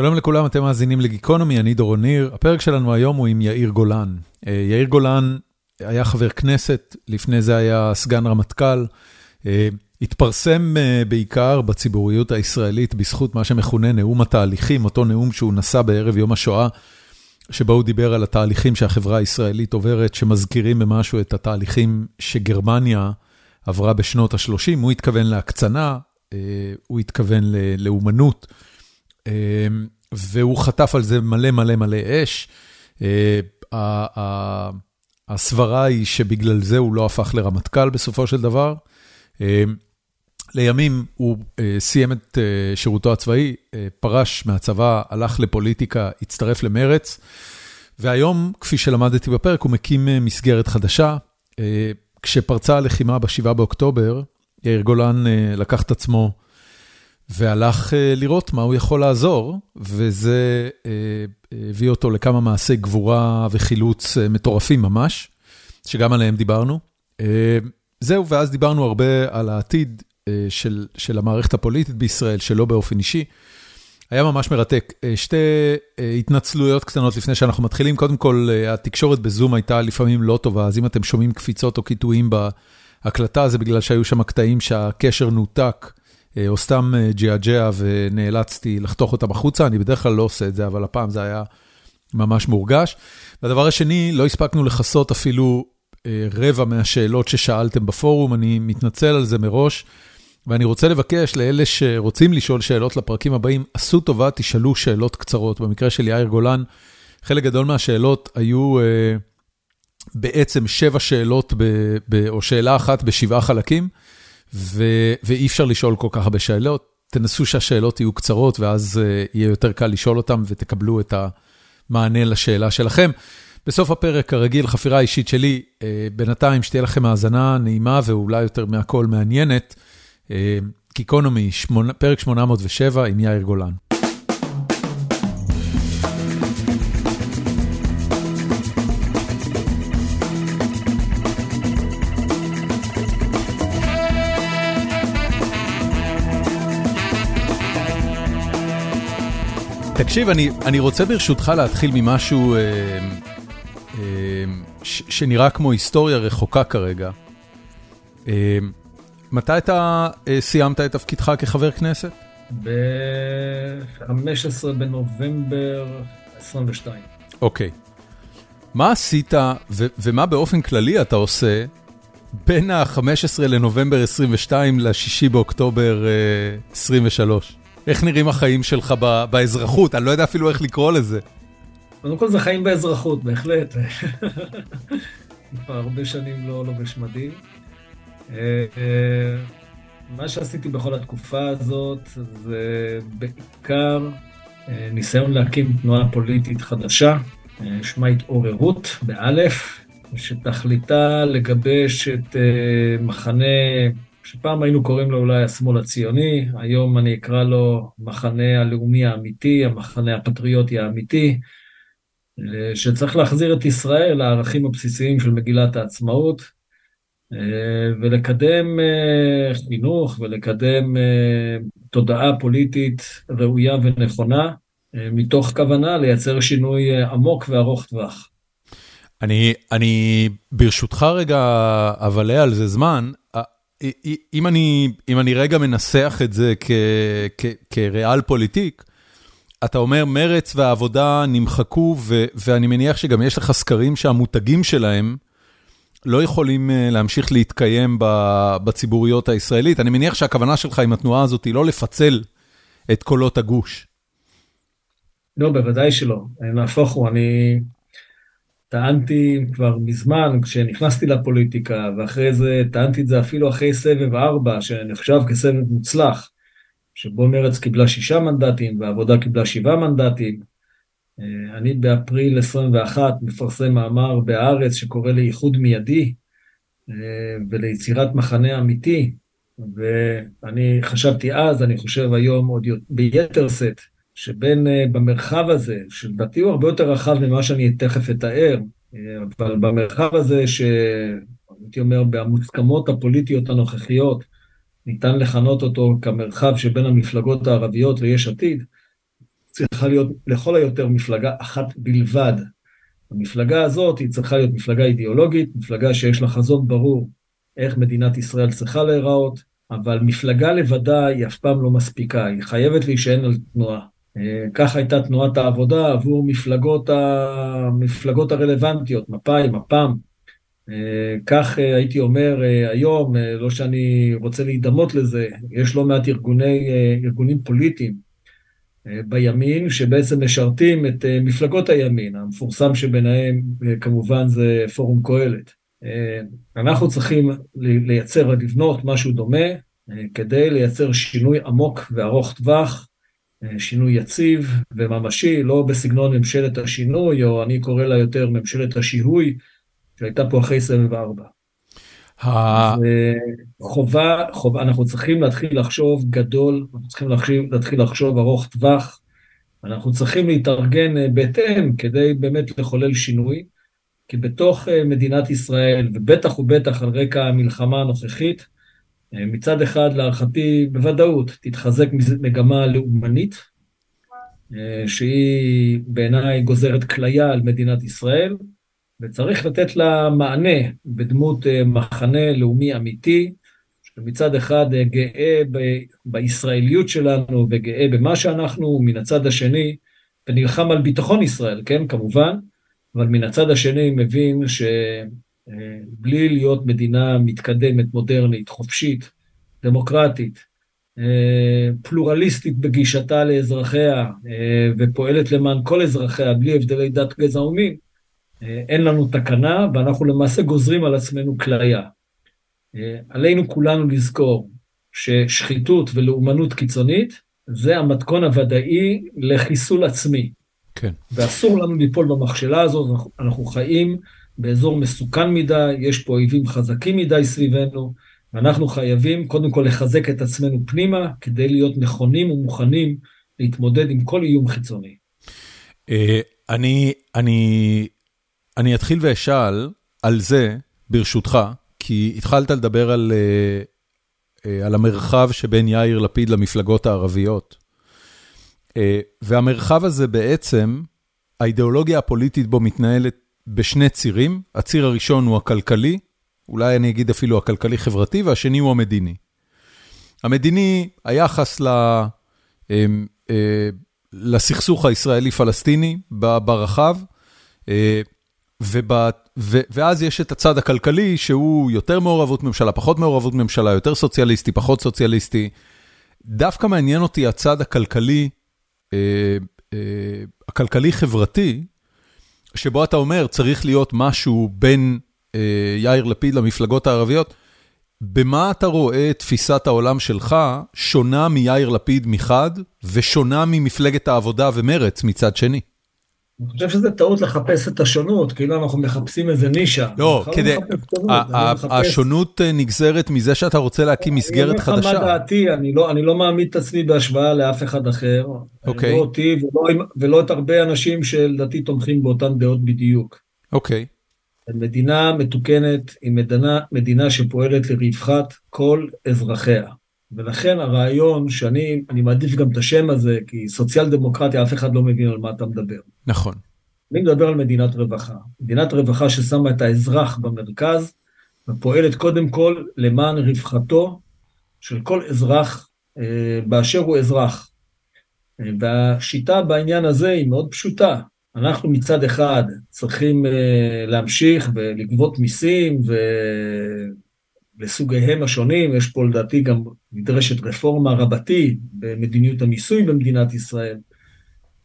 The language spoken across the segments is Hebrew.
שלום לכולם, אתם מאזינים לגיקונומי, אני דורון ניר. הפרק שלנו היום הוא עם יאיר גולן. יאיר גולן היה חבר כנסת, לפני זה היה סגן רמטכ"ל, התפרסם בעיקר בציבוריות הישראלית בזכות מה שמכונה נאום התהליכים, אותו נאום שהוא נשא בערב יום השואה, שבה הוא דיבר על התהליכים שהחברה הישראלית עוברת, שמזכירים במשהו את התהליכים שגרמניה עברה בשנות ה-30. הוא התכוון להקצנה, הוא התכוון לאומנות, והוא חטף על זה מלא מלא מלא אש. הסברה היא שבגלל זה הוא לא הפך לרמטכ"ל בסופו של דבר. לימים הוא סיים את שירותו הצבאי, פרש מהצבא, הלך לפוליטיקה, הצטרף למרץ, והיום, כפי שלמדתי בפרק, הוא מקים מסגרת חדשה. כשפרצה הלחימה ב-7 באוקטובר, יאיר גולן לקח את עצמו והלך לראות מה הוא יכול לעזור, וזה הביא אותו לכמה מעשי גבורה וחילוץ מטורפים ממש, שגם עליהם דיברנו. זהו, ואז דיברנו הרבה על העתיד של המערכת הפוליטית בישראל, שלא באופן אישי. היה ממש מרתק. שתי התנצלויות קטנות לפני שאנחנו מתחילים. קודם כל, התקשורת בזום הייתה לפעמים לא טובה, אז אם אתם שומעים קפיצות או קיטויים בהקלטה, זה בגלל שהיו שם קטעים שהקשר נותק, או סתם ג'יאג'יה, ונאלצתי לחתוך אותה בחוצה. אני בדרך כלל לא עושה את זה, אבל הפעם זה היה ממש מורגש. והדבר השני, לא הספקנו לחסות אפילו רבע מהשאלות ששאלתם בפורום, אני מתנצל על זה מראש, ואני רוצה לבקש לאלה שרוצים לשאול שאלות לפרקים הבאים, עשו טובה, תשאלו שאלות קצרות. במקרה של יאיר גולן, חלק גדול מהשאלות היו בעצם 7 שאלות, או שאלה אחת ב7 חלקים, ואי אפשר לשאול כל כך הרבה שאלות. תנסו שהשאלות יהיו קצרות, ואז יהיה יותר קל לשאול אותם, ותקבלו את המענה לשאלה שלכם. בסוף הפרק הרגיל, חפירה אישית שלי, בינתיים שתהיה לכם האזנה נעימה, ואולי יותר מהכל מעניינת. גיקונומי, פרק 807 עם יאיר גולן. תקשיב, אני רוצה ברשותך להתחיל ממשהו שנראה כמו היסטוריה רחוקה כרגע. מתי אתה סיימת את תפקידך כחבר כנסת? ב-15 בנובמבר 22. אוקיי. מה עשית ומה באופן כללי אתה עושה בין ה-15 לנובמבר 22 ל-6 באוקטובר 23? איך נראים החיים שלך באזרחות? אני לא יודע אפילו איך לקרוא לזה. קודם כל זה חיים באזרחות, בהחלט. כבר הרבה שנים לא לובש מדים. מה שעשיתי בכל התקופה הזאת זה בעיקר ניסיון להקים תנועה פוליטית חדשה, שמה התעוררות, באלף, שתכליתה לגבש את מחנה שפעם היינו קוראים לו אולי השמאל הציוני, היום אני אקרא לו מחנה הלאומי האמיתי, המחנה הפטריוטי האמיתי, שצריך להחזיר את ישראל לערכים הבסיסיים של מגילת העצמאות, ולקדם חינוך ולקדם תודעה פוליטית ראויה ונכונה, מתוך כוונה לייצר שינוי עמוק וארוך טווח. אני ברשותך רגע אבלה על זה זמן, אם אני רגע מנסח את זה כריאל פוליטיק, אתה אומר מרץ והעבודה נמחקו, ואני מניח שגם יש לך סקרים שהמותגים שלהם לא יכולים להמשיך להתקיים בציבוריות הישראלית. אני מניח שהכוונה שלך עם התנועה הזאת היא לא לפצל את קולות הגוש. לא, בוודאי שלא. נהפוך הוא, אני טענתי כבר מזמן, כשנכנסתי לפוליטיקה, ואחרי זה טענתי את זה אפילו אחרי סבב 4, שנחשב כסבב מוצלח, שבו מרץ קיבלה 6 מנדטים, והעבודה קיבלה 7 מנדטים. אני באפריל 21 מפרסם מאמר בארץ שקורא לאיחוד מיידי, וליצירת מחנה אמיתי, ואני חשבתי אז, אני חושב היום עוד ביתר סט, שבין במרחב הזה, שבתי הוא הרבה יותר רחב ממה שאני תכף אתאר, אבל במרחב הזה, שהייתי אומר, במוסכמות הפוליטיות הנוכחיות, ניתן לכנות אותו כמרחב שבין המפלגות הערביות ויש עתיד, צריכה להיות לכל היותר מפלגה אחת בלבד. המפלגה הזאת היא צריכה להיות מפלגה אידיאולוגית, מפלגה שיש לה חזון ברור איך מדינת ישראל צריכה להיראות, אבל מפלגה לבדה היא אף פעם לא מספיקה, היא חייבת להישען על תנועה. כך הייתה תנועת העבודה עבור מפלגות הרלוונטיות, מפא"י, מפ"ם. כך הייתי אומר היום, לא שאני רוצה להידמות לזה, יש לא מעט ארגונים פוליטיים, בימין, שבעצם משרתים את מפלגות הימין, המפורסם שביניהם כמובן זה פורום קהלת. אנחנו צריכים לייצר ולבנות משהו דומה, כדי לייצר שינוי עמוק וארוך טווח, שינוי יציב וממשי, לא בסגנון ממשלת השינוי, או אני קורא לה יותר ממשלת השיהוי, שהייתה פה אחרי 24. חובה, אנחנו צריכים להתחיל לחשוב גדול, אנחנו צריכים להתחיל לחשוב ארוך טווח, אנחנו צריכים להתארגן בהתאם כדי באמת לחולל שינוי, כי בתוך מדינת ישראל, ובטח ובטח על רקע המלחמה הנוכחית, מצד אחד להערכתי בוודאות תתחזק מגמה לאומנית, שהיא בעיניי גוזרת כליה על מדינת ישראל, וצריך לתת לה מענה בדמות מחנה לאומי אמיתי, שמצד אחד גאה בישראליות שלנו וגאה במה שאנחנו, מן הצד השני, ונלחם על ביטחון ישראל, כן, כמובן, אבל מן הצד השני מבין שבלי להיות מדינה מתקדמת, מודרנית, חופשית, דמוקרטית, פלורליסטית בגישתה לאזרחיה, ופועלת למען כל אזרחיה, בלי הבדלי דת גזע ומין, אין לנו תקנה, ואנחנו למעשה גוזרים על עצמנו כליה. עלינו כולנו לזכור ששחיתות ולאומנות קיצונית, זה המתכון הוודאי לחיסול עצמי. כן. ואסור לנו ליפול במכשלה הזאת, אנחנו חיים באזור מסוכן מדי, יש פה אויבים חזקים מדי סביבנו, ואנחנו חייבים קודם כל לחזק את עצמנו פנימה, כדי להיות נכונים ומוכנים להתמודד עם כל איום חיצוני. אני אתחיל ואשאל על זה ברשותך, כי התחלת לדבר על המרחב שבין יאיר לפיד למפלגות הערביות. והמרחב הזה בעצם, האידיאולוגיה הפוליטית בו מתנהלת בשני צירים. הציר הראשון הוא הכלכלי, אולי אני אגיד אפילו הכלכלי-חברתי, והשני הוא המדיני. המדיני, היחס לסכסוך הישראלי-פלסטיני ברחב, ואז יש את הצד הכלכלי שהוא יותר מעורבות ממשלה, פחות מעורבות ממשלה, יותר סוציאליסטי, פחות סוציאליסטי. דווקא מעניין אותי הצד הכלכלי-חברתי, שבו אתה אומר צריך להיות משהו בין יאיר לפיד למפלגות הערביות. במה אתה רואה תפיסת העולם שלך שונה מיאיר לפיד מחד, ושונה ממפלגת העבודה ומרץ מצד שני? אני חושב שזה טעות לחפש את השונות, כאילו אנחנו מחפשים איזה נישה. לא, כדי, השונות נגזרת מזה שאתה רוצה להקים מסגרת חדשה. אני אומר לך מה דעתי, אני לא מעמיד את עצמי בהשוואה לאף אחד אחר. אוקיי. לא אותי ולא את הרבה אנשים שלדעתי תומכים באותן דעות בדיוק. אוקיי. מדינה מתוקנת היא מדינה שפועלת לרווחת כל אזרחיה. ולכן הרעיון שאני מעדיף גם את השם הזה, כי סוציאל דמוקרטיה אף אחד לא מבין על מה אתה מדבר. נכון. אני מדבר על מדינת רווחה. מדינת רווחה ששמה את האזרח במרכז, ופועלת קודם כל למען רווחתו של כל אזרח באשר הוא אזרח. והשיטה בעניין הזה היא מאוד פשוטה. אנחנו מצד אחד צריכים להמשיך ולגבות מיסים לסוגיהם השונים, יש פה לדעתי גם נדרשת רפורמה רבתי במדיניות המיסוי במדינת ישראל,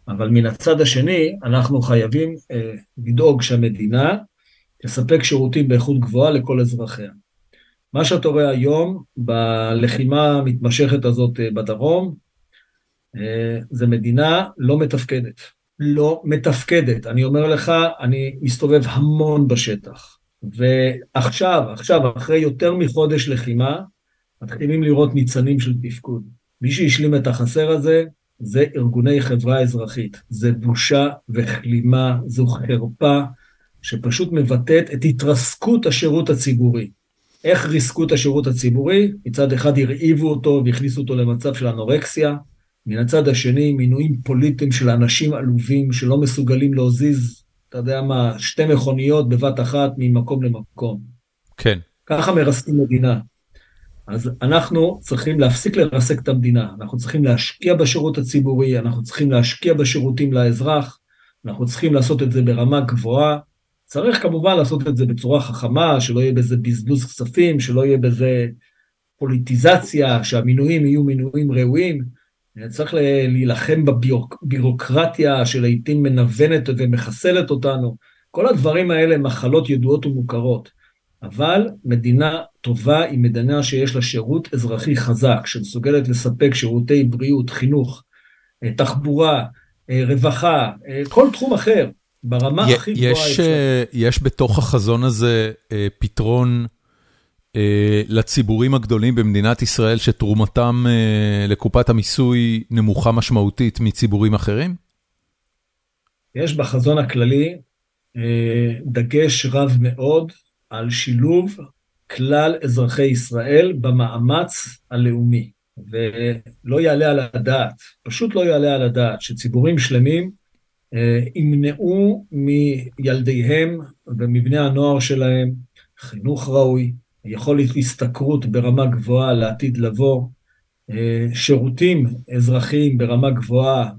אבל מן הצד השני אנחנו חייבים לדאוג שהמדינה תספק שירותים באיכות גבוהה לכל אזרחיה. מה שאתה רואה היום בלחימה המתמשכת הזאת בדרום, זה מדינה לא מתפקדת. לא מתפקדת, אני אומר לך, אני מסתובב המון בשטח. ועכשיו, אחרי יותר מחודש לחימה, מתחילים לראות ניצנים של תפקוד. מי שהשלים את החסר הזה, זה ארגוני חברה אזרחית. זה בושה וכלימה, זו חרפה, שפשוט מבטאת את התרסקות השירות הציבורי. איך ריסקו את השירות הציבורי? מצד אחד הרעיבו אותו והכניסו אותו למצב של אנורקסיה, מן הצד השני, מינויים פוליטיים של אנשים עלובים, שלא מסוגלים להוזיז, אתה יודע מה, שתי מכוניות בבת אחת ממקום למקום. כן. ככה מרסקים מדינה. אז אנחנו צריכים להפסיק לרסק את המדינה, אנחנו צריכים להשקיע בשירות הציבורי, אנחנו צריכים להשקיע בשירותים לאזרח, אנחנו צריכים לעשות את זה ברמה גבוהה, צריך כמובן לעשות את זה בצורה חכמה, שלא יהיה בזה בזבוז כספים, שלא יהיה בזה פוליטיזציה, שהמינויים יהיו מינויים ראויים, צריך להילחם בבירוקרטיה שלעיתים מנוונת ומחסלת אותנו, כל הדברים האלה מחלות ידועות ומוכרות, אבל מדינה טובה היא מדינה שיש לה שירות אזרחי חזק, שמסוגלת לספק שירותי בריאות, חינוך, תחבורה, רווחה, כל תחום אחר, ברמה הכי גבוהה. יש בתוך החזון הזה פתרון לציבורים הגדולים במדינת ישראל, שתרומתם לקופת המיסוי נמוכה משמעותית מציבורים אחרים? יש בחזון הכללי דגש רב מאוד, על שילוב כלל אזרחי ישראל במאמץ הלאומי, ולא יעלה על הדעת, פשוט לא יעלה על הדעת, שציבורים שלמים ימנעו מילדיהם ומבני הנוער שלהם חינוך ראוי, יכולת הסתכרות ברמה גבוהה לעתיד לבוא, שירותים אזרחיים ברמה גבוהה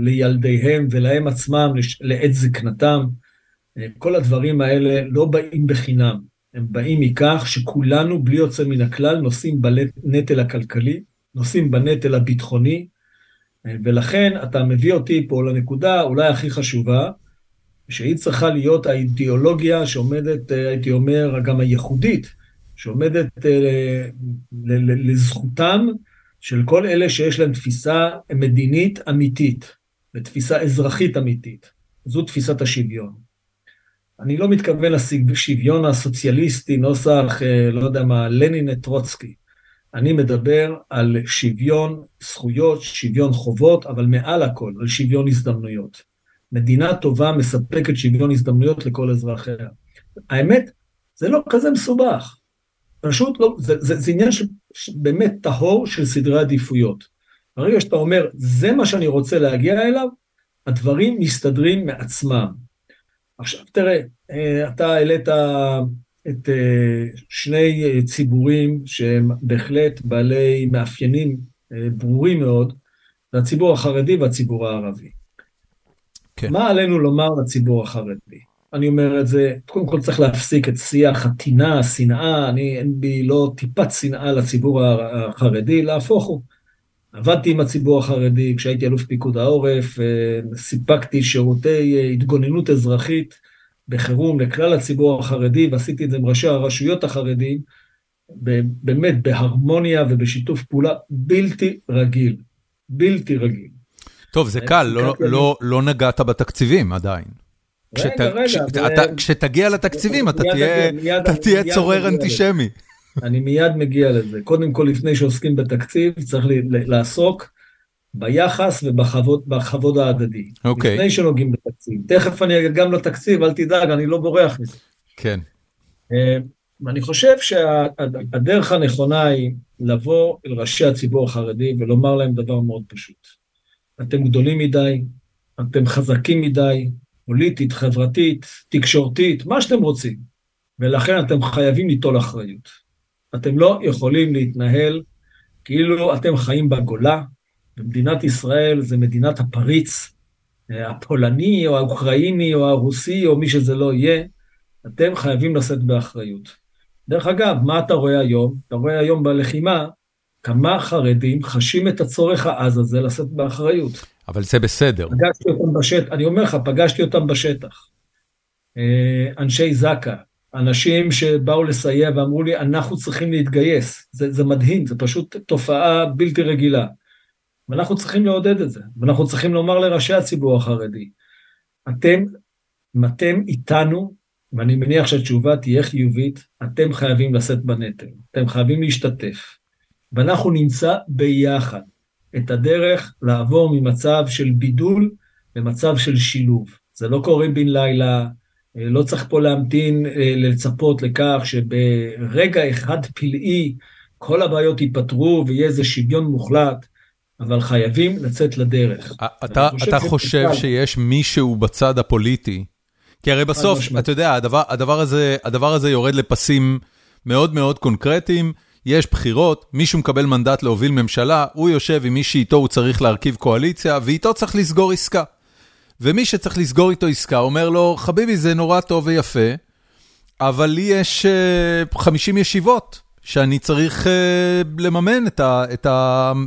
לילדיהם ולהם עצמם לעת זקנתם, כל הדברים האלה לא באים בחינם, הם באים מכך שכולנו בלי יוצא מן הכלל נושאים בנטל הכלכלי, נושאים בנטל הביטחוני, ולכן אתה מביא אותי פה לנקודה אולי הכי חשובה, שהיא צריכה להיות האידיאולוגיה שעומדת, הייתי אומר, גם הייחודית, שעומדת לזכותם של כל אלה שיש להם תפיסה מדינית אמיתית, ותפיסה אזרחית אמיתית, זו תפיסת השוויון. אני לא מתכוון לשוויון הסוציאליסטי, נוסח, לא יודע מה, לנין טרוצקי. אני מדבר על שוויון זכויות, שוויון חובות, אבל מעל הכל, על שוויון הזדמנויות. מדינה טובה מספקת שוויון הזדמנויות לכל אזרחיה. האמת, זה לא כזה מסובך. פשוט לא, זה עניין באמת טהור של סדרי עדיפויות. ברגע שאתה אומר, זה מה שאני רוצה להגיע אליו, הדברים מסתדרים מעצמם. עכשיו תראה, אתה העלית את שני ציבורים שהם בהחלט בעלי מאפיינים ברורים מאוד, לציבור החרדי והציבור הערבי. כן. מה עלינו לומר לציבור החרדי? אני אומר את זה, קודם כל צריך להפסיק את שיח התינה, השנאה, אין בי לא טיפת שנאה לציבור החרדי, להפוך הוא. עבדתי עם הציבור החרדי, כשהייתי אלוף פיקוד העורף, סיפקתי שירותי התגוננות אזרחית בחירום לכלל הציבור החרדי, ועשיתי את זה עם ראשי הרשויות החרדים, באמת בהרמוניה ובשיתוף פעולה בלתי רגיל, בלתי רגיל. טוב, זה קל, לא נגעת בתקציבים עדיין. כשתגיע לתקציבים, אתה תהיה צורר אנטישמי. אני מיד מגיע לזה. קודם כל, לפני שעוסקים בתקציב, צריך לעסוק ביחס ובכבוד ההדדי. לפני שנוגעים בתקציב. תכף אני אגיד גם לתקציב, אל תדאג, אני לא בורח מזה. כן. אני חושב שהדרך הנכונה היא לבוא אל ראשי הציבור החרדי ולומר להם דבר מאוד פשוט. אתם גדולים מדי, אתם חזקים מדי, פוליטית, חברתית, תקשורתית, מה שאתם רוצים. ולכן אתם חייבים ליטול אחריות. אתם לא יכולים להתנהל כאילו אתם חיים בגולה, במדינת ישראל זה מדינת הפריץ, הפולני או האוקראיני או הרוסי או מי שזה לא יהיה, אתם חייבים לשאת באחריות. דרך אגב, מה אתה רואה היום? אתה רואה היום בלחימה, כמה חרדים חשים את הצורך העז הזה לשאת באחריות. אבל זה בסדר. אני אומר לך, פגשתי אותם בשטח. אנשי זק"א, אנשים שבאו לסייע ואמרו לי, אנחנו צריכים להתגייס. זה מדהים, זה פשוט תופעה בלתי רגילה. ואנחנו צריכים לעודד את זה. ואנחנו צריכים לומר לראשי הציבור החרדי, אתם איתנו, ואני מניח שהתשובה תהיה חיובית, אתם חייבים לשאת בנטל, אתם חייבים להשתתף. ואנחנו נמצא ביחד את הדרך לעבור ממצב של בידול למצב של שילוב. זה לא קורה בן לילה, לא צריך פה להמתין, לצפות לכך שברגע אחד פלאי כל הבעיות ייפתרו ויהיה איזה שוויון מוחלט. אבל חייבים לצאת לדרך. אתה חושב שיש מישהו בצד הפוליטי, כי הרי בסוף, אתה יודע, הדבר הזה יורד לפסים מאוד מאוד קונקרטיים, יש בחירות, מישהו מקבל מנדט להוביל ממשלה, הוא יושב עם מי שאיתו הוא צריך להרכיב קואליציה, ואיתו צריך לסגור עסקה. ומי שצריך לסגור איתו עסקה, אומר לו, חביבי, זה נורא טוב ויפה, אבל לי יש 50 ישיבות, שאני צריך לממן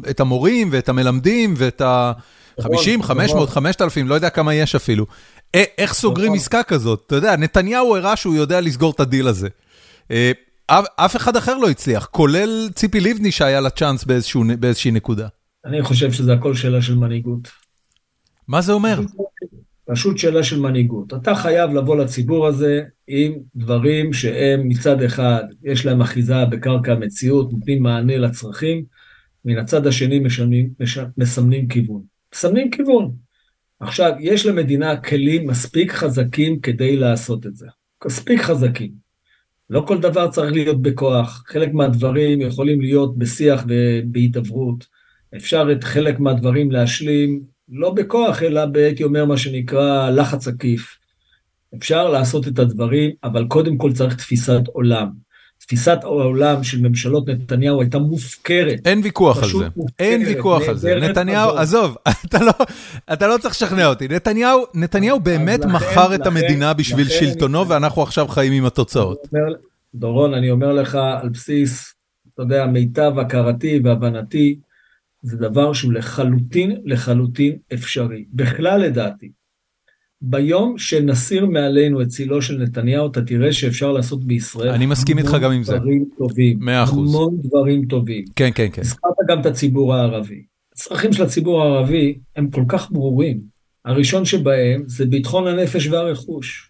את המורים ואת המלמדים, ואת ה-50, 500, 5,000, לא יודע כמה יש אפילו. איך סוגרים עסקה כזאת? אתה יודע, נתניהו הראה שהוא יודע לסגור את הדיל הזה. אף אחד אחר לא הצליח, כולל ציפי לבני שהיה לה צ'אנס באיזושהי נקודה. אני חושב שזה הכל שאלה של מנהיגות. מה זה אומר? פשוט שאלה של מנהיגות. אתה חייב לבוא לציבור הזה עם דברים שהם מצד אחד, יש להם אחיזה בקרקע המציאות, נותנים מענה לצרכים, מן הצד השני מסמנים כיוון. מסמנים כיוון. עכשיו, יש למדינה כלים מספיק חזקים כדי לעשות את זה. מספיק חזקים. לא כל דבר צריך להיות בכוח, חלק מהדברים יכולים להיות בשיח ובהתעברות, אפשר את חלק מהדברים להשלים, לא בכוח, אלא הייתי אומר מה שנקרא לחץ עקיף, אפשר לעשות את הדברים, אבל קודם כל צריך תפיסת עולם, תפיסת העולם של ממשלות נתניהו הייתה מופקרת. אין ויכוח על זה, אין ויכוח על זה, נתניהו, עזוב, אתה לא צריך לשכנע אותי, נתניהו באמת מכר את המדינה בשביל שלטונו, ואנחנו עכשיו חיים עם התוצאות. דורון, אני אומר לך, על בסיס, אתה יודע, מיטב הכרתי והבנתי, זה דבר שהוא לחלוטין אפשרי, בכלל לדעתי. ביום שנסיר מעלינו את צילו של נתניהו, אתה תראה שאפשר לעשות בישראל. אני מסכים איתך גם עם זה. דברים טובים. 100%. המון דברים טובים. כן, כן, כן. הזכרת גם את הציבור הערבי. הצרכים של הציבור הערבי הם כל כך ברורים. הראשון שבהם זה ביטחון הנפש והרכוש.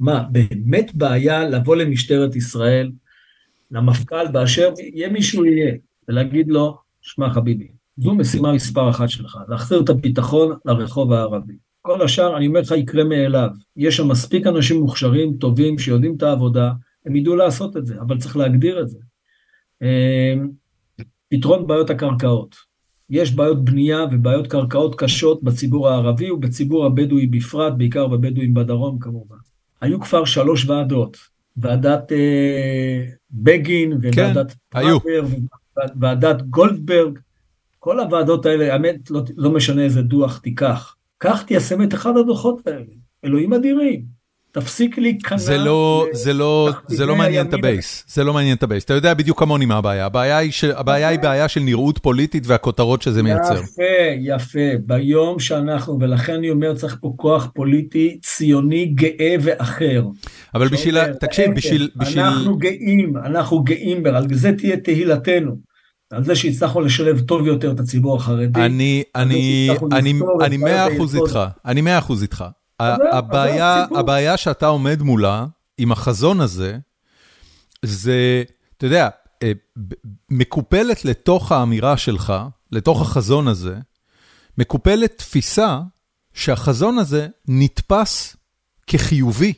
מה, באמת בעיה לבוא למשטרת ישראל, למפכ"ל, באשר יהיה מישהו יהיה, ולהגיד לו, שמע חביבי, זו משימה מספר אחת שלך, להחזיר את הביטחון לרחוב הערבי. כל השאר, אני אומר לך, יקרה מאליו. יש שם מספיק אנשים מוכשרים, טובים, שיודעים את העבודה, הם ידעו לעשות את זה, אבל צריך להגדיר את זה. פתרון בעיות הקרקעות. יש בעיות בנייה ובעיות קרקעות קשות בציבור הערבי ובציבור הבדואי בפרט, בעיקר בבדואים בדרום כמובן. היו כבר 3 ועדות, ועדת בגין וועדת פראוור וועדת גולדברג, כל הוועדות האלה, האמת לא משנה איזה דוח תיקח, כך תיישם את אחד הדוחות האלה, אלוהים אדירים, תפסיק להיכנע. זה לא מעניין את הבייס, זה לא מעניין את הבייס, אתה יודע בדיוק כמוני מה הבעיה, הבעיה היא בעיה של נראות פוליטית והכותרות שזה מייצר. יפה, ביום שאנחנו, ולכן אני אומר צריך פה כוח פוליטי ציוני גאה ואחר. אבל בשביל, תקשיב, אנחנו גאים, על זה תהיה תהילתנו. על זה שהצלחנו לשלב טוב יותר את הציבור החרדי. אני 100% איתך, אני 100% איתך. הבעיה שאתה עומד מולה, עם החזון הזה, זה, אתה יודע, מקופלת לתוך האמירה שלך, לתוך החזון הזה, מקופלת תפיסה שהחזון הזה נתפס כחיובי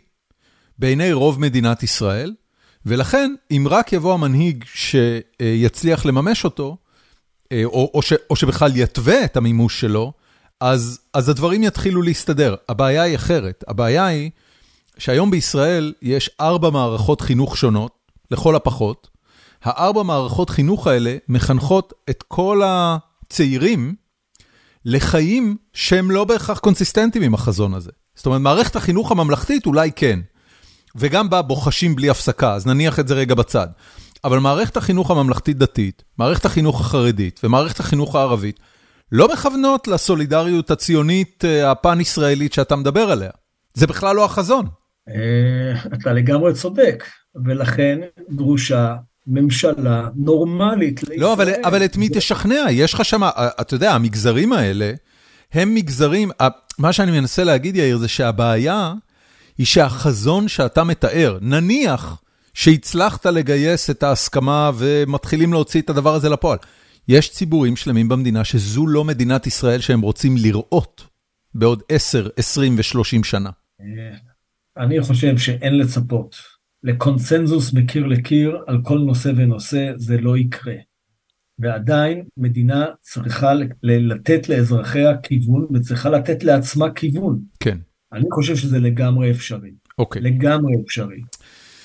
בעיני רוב מדינת ישראל, ולכן, אם רק יבוא המנהיג שיצליח לממש אותו, או שבכלל יתווה את המימוש שלו, אז הדברים יתחילו להסתדר. הבעיה היא אחרת. הבעיה היא שהיום בישראל יש 4 מערכות חינוך שונות, לכל הפחות. 4 מערכות חינוך האלה מחנכות את כל הצעירים לחיים שהם לא בהכרח קונסיסטנטיים עם החזון הזה. זאת אומרת, מערכת החינוך הממלכתית אולי כן. וגם בה בוחשים בלי הפסקה, אז נניח את זה רגע בצד. אבל מערכת החינוך הממלכתית דתית, מערכת החינוך החרדית ומערכת החינוך הערבית, לא מכוונות לסולידריות הציונית הפן-ישראלית שאתה מדבר עליה. זה בכלל לא החזון. אתה לגמרי צודק, ולכן דרושה ממשלה נורמלית. לא, אבל את מי תשכנע? יש לך שמה, אתה יודע, המגזרים האלה, הם מגזרים, מה שאני מנסה להגיד, יאיר, זה שהבעיה היא שהחזון שאתה מתאר, נניח שהצלחת לגייס את ההסכמה ומתחילים להוציא את הדבר הזה לפועל. יש ציבורים שלמים במדינה שזו לא מדינת ישראל שהם רוצים לראות בעוד 10, 20 ו-30 שנה. אני חושב שאין לצפות. לקונצנזוס בקיר לקיר על כל נושא ונושא זה לא יקרה. ועדיין מדינה צריכה לתת לאזרחיה כיוון, וצריכה לתת לעצמה כיוון. כן. אני חושב שזה לגמרי אפשרי. אוקיי. לגמרי אפשרי.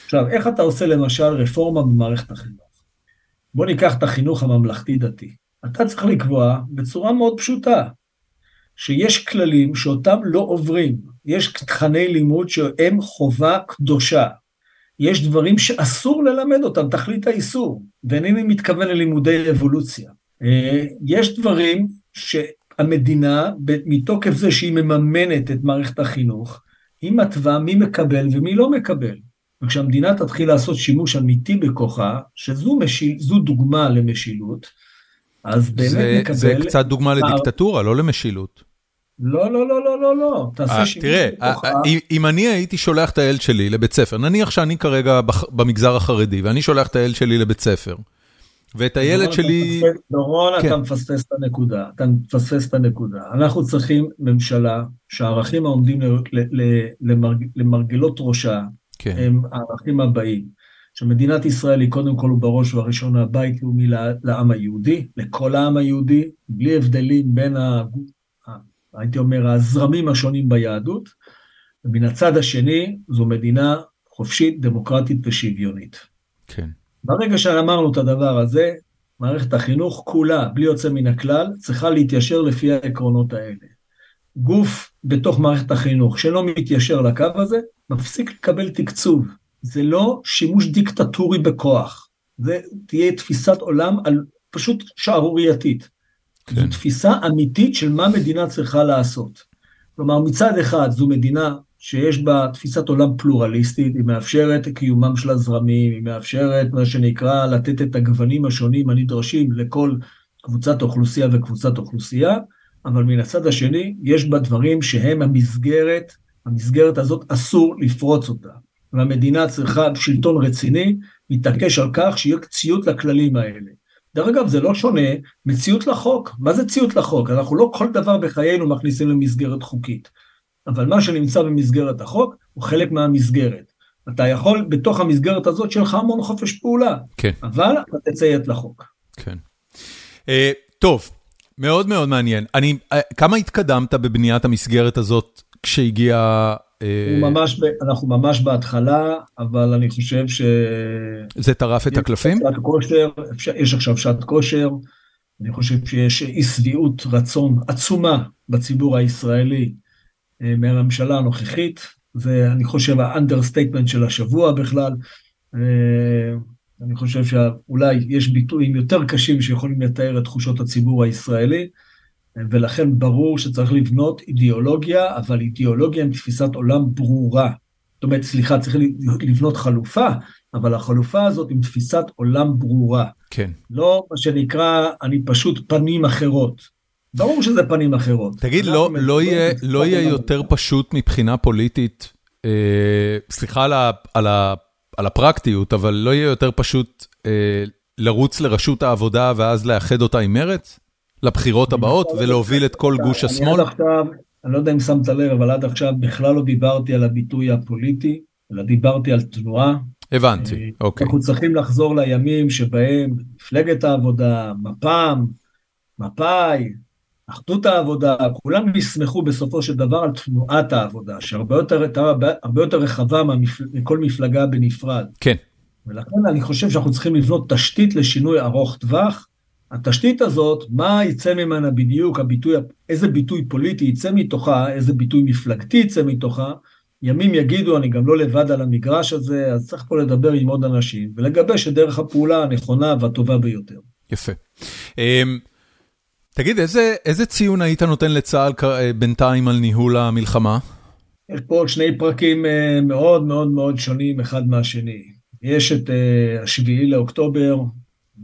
עכשיו, איך אתה עושה למשל רפורמה במערכת החינוך? בוא ניקח את החינוך הממלכתי דתי. אתה צריך לקבוע בצורה מאוד פשוטה, שיש כללים שאותם לא עוברים, יש תכני לימוד שהם חובה קדושה, יש דברים שאסור ללמד אותם, תכלית האיסור, ואינני מתכוון ללימודי אבולוציה. יש דברים שהמדינה, מתוקף זה שהיא מממנת את מערכת החינוך, היא מתווה מי מקבל ומי לא מקבל. וכשהמדינה תתחיל לעשות שימוש אמיתי בכוחה, שזו דוגמה למשילות, אז באמת מקבל... זה קצת דוגמה לדיקטטורה, לא למשילות. לא, לא, לא, לא, לא. תראה, אם אני הייתי שולח את הילד שלי לבית ספר, נניח שאני כרגע במגזר החרדי, ואני שולח את הילד שלי לבית ספר, ואת הילד שלי... דורון, אתה מפספס את הנקודה. אתה מפספס את הנקודה. אנחנו צריכים ממשלה שהערכים העומדים למרגלות ראשה, הם הערכים הבאים. שמדינת ישראל היא קודם כל בראש ובראשונה הבית לאומי לעם היהודי, לכל העם היהודי, בלי הבדלים בין הייתי אומר, הזרמים השונים ביהדות, ומן הצד השני, זו מדינה חופשית, דמוקרטית ושוויונית. כן. ברגע שאמרנו את הדבר הזה, מערכת החינוך כולה, בלי יוצא מן הכלל, צריכה להתיישר לפי העקרונות האלה. גוף בתוך מערכת החינוך שלא מתיישר לקו הזה, מפסיק לקבל תקצוב. זה לא שימוש דיקטטורי בכוח. זה תהיה תפיסת עולם פשוט שערורייתית. כן. זו תפיסה אמיתית של מה מדינה צריכה לעשות. כלומר, מצד אחד, זו מדינה שיש בה תפיסת עולם פלורליסטית, היא מאפשרת קיומם של הזרמים, היא מאפשרת מה שנקרא לתת את הגוונים השונים הנדרשים לכל קבוצת אוכלוסייה וקבוצת אוכלוסייה, אבל מן הצד השני, יש בה דברים שהם המסגרת, המסגרת הזאת אסור לפרוץ אותה. והמדינה צריכה שלטון רציני, מתעקש על כך שיהיה ציות לכללים האלה. דרך אגב, זה לא שונה מציות לחוק. מה זה ציות לחוק? אנחנו לא כל דבר בחיינו מכניסים למסגרת חוקית. אבל מה שנמצא במסגרת החוק, הוא חלק מהמסגרת. אתה יכול בתוך המסגרת הזאת שלך המון חופש פעולה. כן. אבל אתה תציית לחוק. כן. טוב, מאוד מאוד מעניין. כמה התקדמת בבניית המסגרת הזאת כשהגיעה... אנחנו ממש בהתחלה, אבל אני חושב ש... זה טרף את הקלפים? יש עכשיו שעת כושר, אני חושב שיש אי סביעות רצון עצומה בציבור הישראלי מהממשלה הנוכחית, זה אני חושב האנדרסטייטמנט של השבוע בכלל, אני חושב שאולי יש ביטויים יותר קשים שיכולים לתאר את תחושות הציבור הישראלי, ולכן ברור שצריך לבנות אידיאולוגיה, אבל אידיאולוגיה עם תפיסת עולם ברורה. זאת אומרת, סליחה, צריך לבנות חלופה, אבל החלופה הזאת עם תפיסת עולם ברורה. כן. לא מה שנקרא, אני פשוט פנים אחרות. ברור שזה פנים אחרות. תגיד, לא יהיה יותר פשוט מבחינה פוליטית, סליחה על הפרקטיות, אבל לא יהיה יותר פשוט לרוץ לרשות העבודה, ואז לאחד אותה עם מרץ? לבחירות הבאות, ולהוביל את כל גוש השמאל? אני לא יודע אם שמת לב, אבל עד עכשיו בכלל לא דיברתי על הביטוי הפוליטי, אלא דיברתי על תנועה. הבנתי, אוקיי. אנחנו צריכים לחזור לימים שבהם מפלגת העבודה, מפא"י, אחדות העבודה, כולם ישמחו בסופו של דבר על תנועת העבודה, שהרבה יותר רחבה מכל מפלגה בנפרד. כן. ולכן אני חושב שאנחנו צריכים לבנות תשתית לשינוי ארוך טווח, התשתית הזאת, מה יצא ממנה בדיוק, איזה ביטוי פוליטי יצא מתוכה, איזה ביטוי מפלגתי יצא מתוכה, ימים יגידו, אני גם לא לבד על המגרש הזה, אז צריך פה לדבר עם עוד אנשים, ולגבש את דרך הפעולה הנכונה והטובה ביותר. יפה. תגיד, איזה ציון היית נותן לצה"ל בינתיים על ניהול המלחמה? יש פה שני פרקים מאוד מאוד מאוד שונים אחד מהשני. יש את 7 באוקטובר,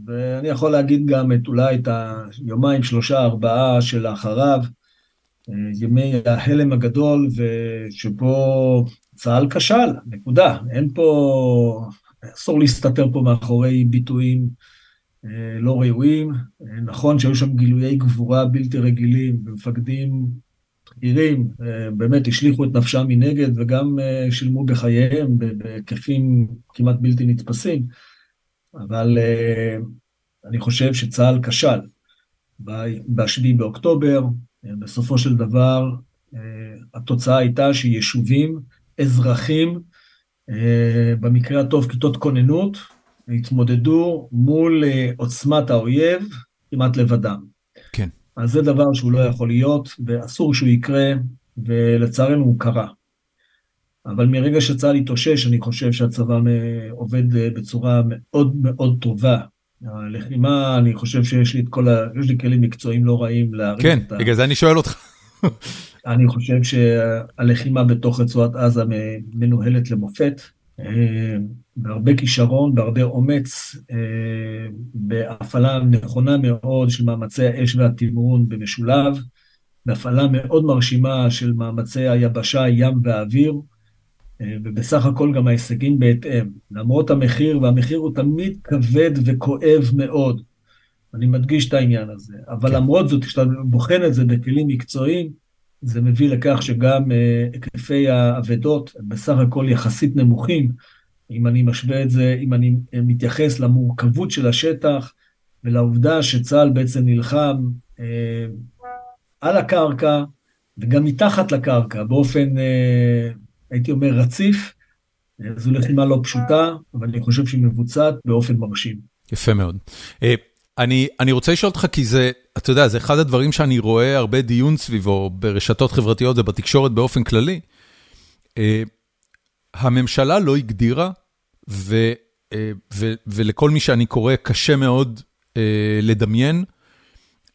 ואני יכול להגיד גם את אולי את היומיים, 3-4 של אחריו, ימי ההלם הגדול, ושבו צה"ל כשל, נקודה. אין פה, אסור להסתתר פה מאחורי ביטויים לא ראויים. נכון שהיו שם גילויי גבורה בלתי רגילים, ומפקדים בכירים, באמת השליחו את נפשם מנגד, וגם שילמו בחייהם בהיקפים כמעט בלתי נתפסים. אבל אני חושב שצה"ל כשל ב-7 באוקטובר, בסופו של דבר התוצאה הייתה שיישובים, אזרחים, במקרה הטוב כיתות כוננות, התמודדו מול עוצמת האויב כמעט לבדם. כן. אז זה דבר שהוא לא יכול להיות, ואסור שהוא יקרה, ולצערנו הוא קרה. אבל מרגע שצה"ל התאושש, אני חושב שהצבא עובד בצורה מאוד מאוד טובה. הלחימה, אני חושב שיש לי את כל יש לי כלים מקצועיים לא רעים להרים כן, את בגלל זה אני שואל אותך. אני חושב שהלחימה בתוך רצועת עזה מנוהלת למופת, בהרבה כישרון, בהרבה אומץ, בהפעלה נכונה מאוד של מאמצי האש והתמרון במשולב, בהפעלה מאוד מרשימה של מאמצי היבשה, ים והאוויר, ובסך הכל גם ההישגים בהתאם, למרות המחיר, והמחיר הוא תמיד כבד וכואב מאוד, אני מדגיש את העניין הזה, אבל למרות זאת, כשאתה בוחן את זה בכלים מקצועיים, זה מביא לכך שגם היקפי העבדות בסך הכל יחסית נמוכים, אם אני משווה את זה, אם אני מתייחס למורכבות של השטח, ולעובדה שצה"ל בעצם נלחם על הקרקע, וגם מתחת לקרקע, באופן, הייתי אומר, רציף, זו לחימה לא פשוטה, אבל אני חושב שהיא מבוצעת באופן מרשים. יפה מאוד. אני רוצה לשאול אותך, כי זה, אתה יודע, זה אחד הדברים שאני רואה הרבה דיון סביבו, ברשתות חברתיות ובתקשורת באופן כללי, הממשלה לא הגדירה, ולכל מי שאני קורא קשה מאוד לדמיין,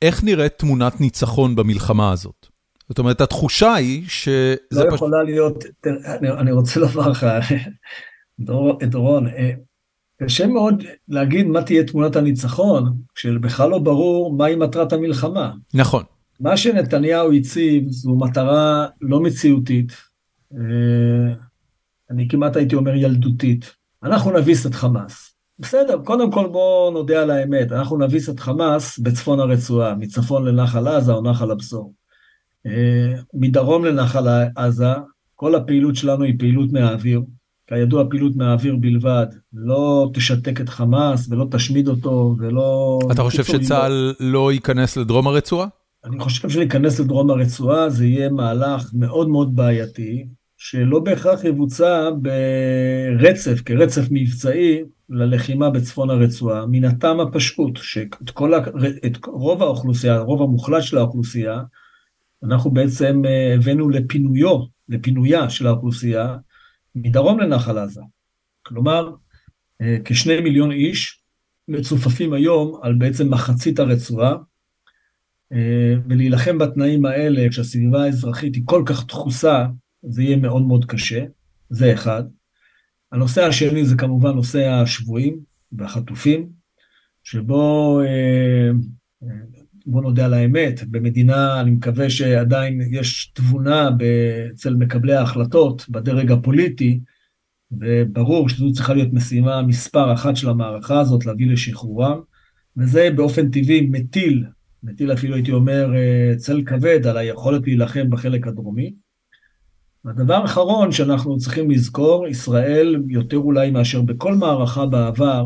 איך נראית תמונת ניצחון במלחמה הזאת? זאת אומרת, התחושה היא שזה לא יכולה להיות, אני רוצה לומר לך, דורון, קשה מאוד להגיד מה תהיה תמונת הניצחון, כשבכלל לא ברור מהי מטרת המלחמה. נכון. מה שנתניהו הציב זו מטרה לא מציאותית, אני כמעט הייתי אומר ילדותית, אנחנו נביס את חמאס. בסדר, קודם כל בואו נודע על האמת, אנחנו נביס את חמאס בצפון הרצועה, מצפון לנחל עזה או נחל הבשור. מדרום לנחל עזה, כל הפעילות שלנו היא פעילות מהאוויר, כידוע פעילות מהאוויר בלבד, לא תשתק את חמאס ולא תשמיד אותו ולא... אתה חושב שצה"ל לא ייכנס לדרום הרצועה? אני חושב שלהיכנס לדרום הרצועה זה יהיה מהלך מאוד מאוד בעייתי, שלא בהכרח יבוצע ברצף, כרצף מבצעי, ללחימה בצפון הרצועה, מן הטעם הפשוט, שאת רוב האוכלוסייה, רוב המוחלט של האוכלוסייה, אנחנו בעצם הבאנו לפינויה של האוכלוסייה, מדרום לנחל עזה. כלומר, כ2 מיליון איש, מצופפים היום על בעצם מחצית הרצועה, ולהילחם בתנאים האלה, כשהסביבה האזרחית היא כל כך תחוסה, זה יהיה מאוד מאוד קשה, זה אחד. הנושא השני זה כמובן נושא השבויים והחטופים, שבו, בוא נודע על האמת, במדינה אני מקווה שעדיין יש תבונה אצל מקבלי ההחלטות בדרג הפוליטי, וברור שזו צריכה להיות משימה מספר אחת של המערכה הזאת, להביא לשחרורם, וזה באופן טבעי מטיל אפילו הייתי אומר צל כבד על היכולת להילחם בחלק הדרומי, הדבר האחרון שאנחנו צריכים לזכור, ישראל יותר אולי מאשר בכל מערכה בעבר,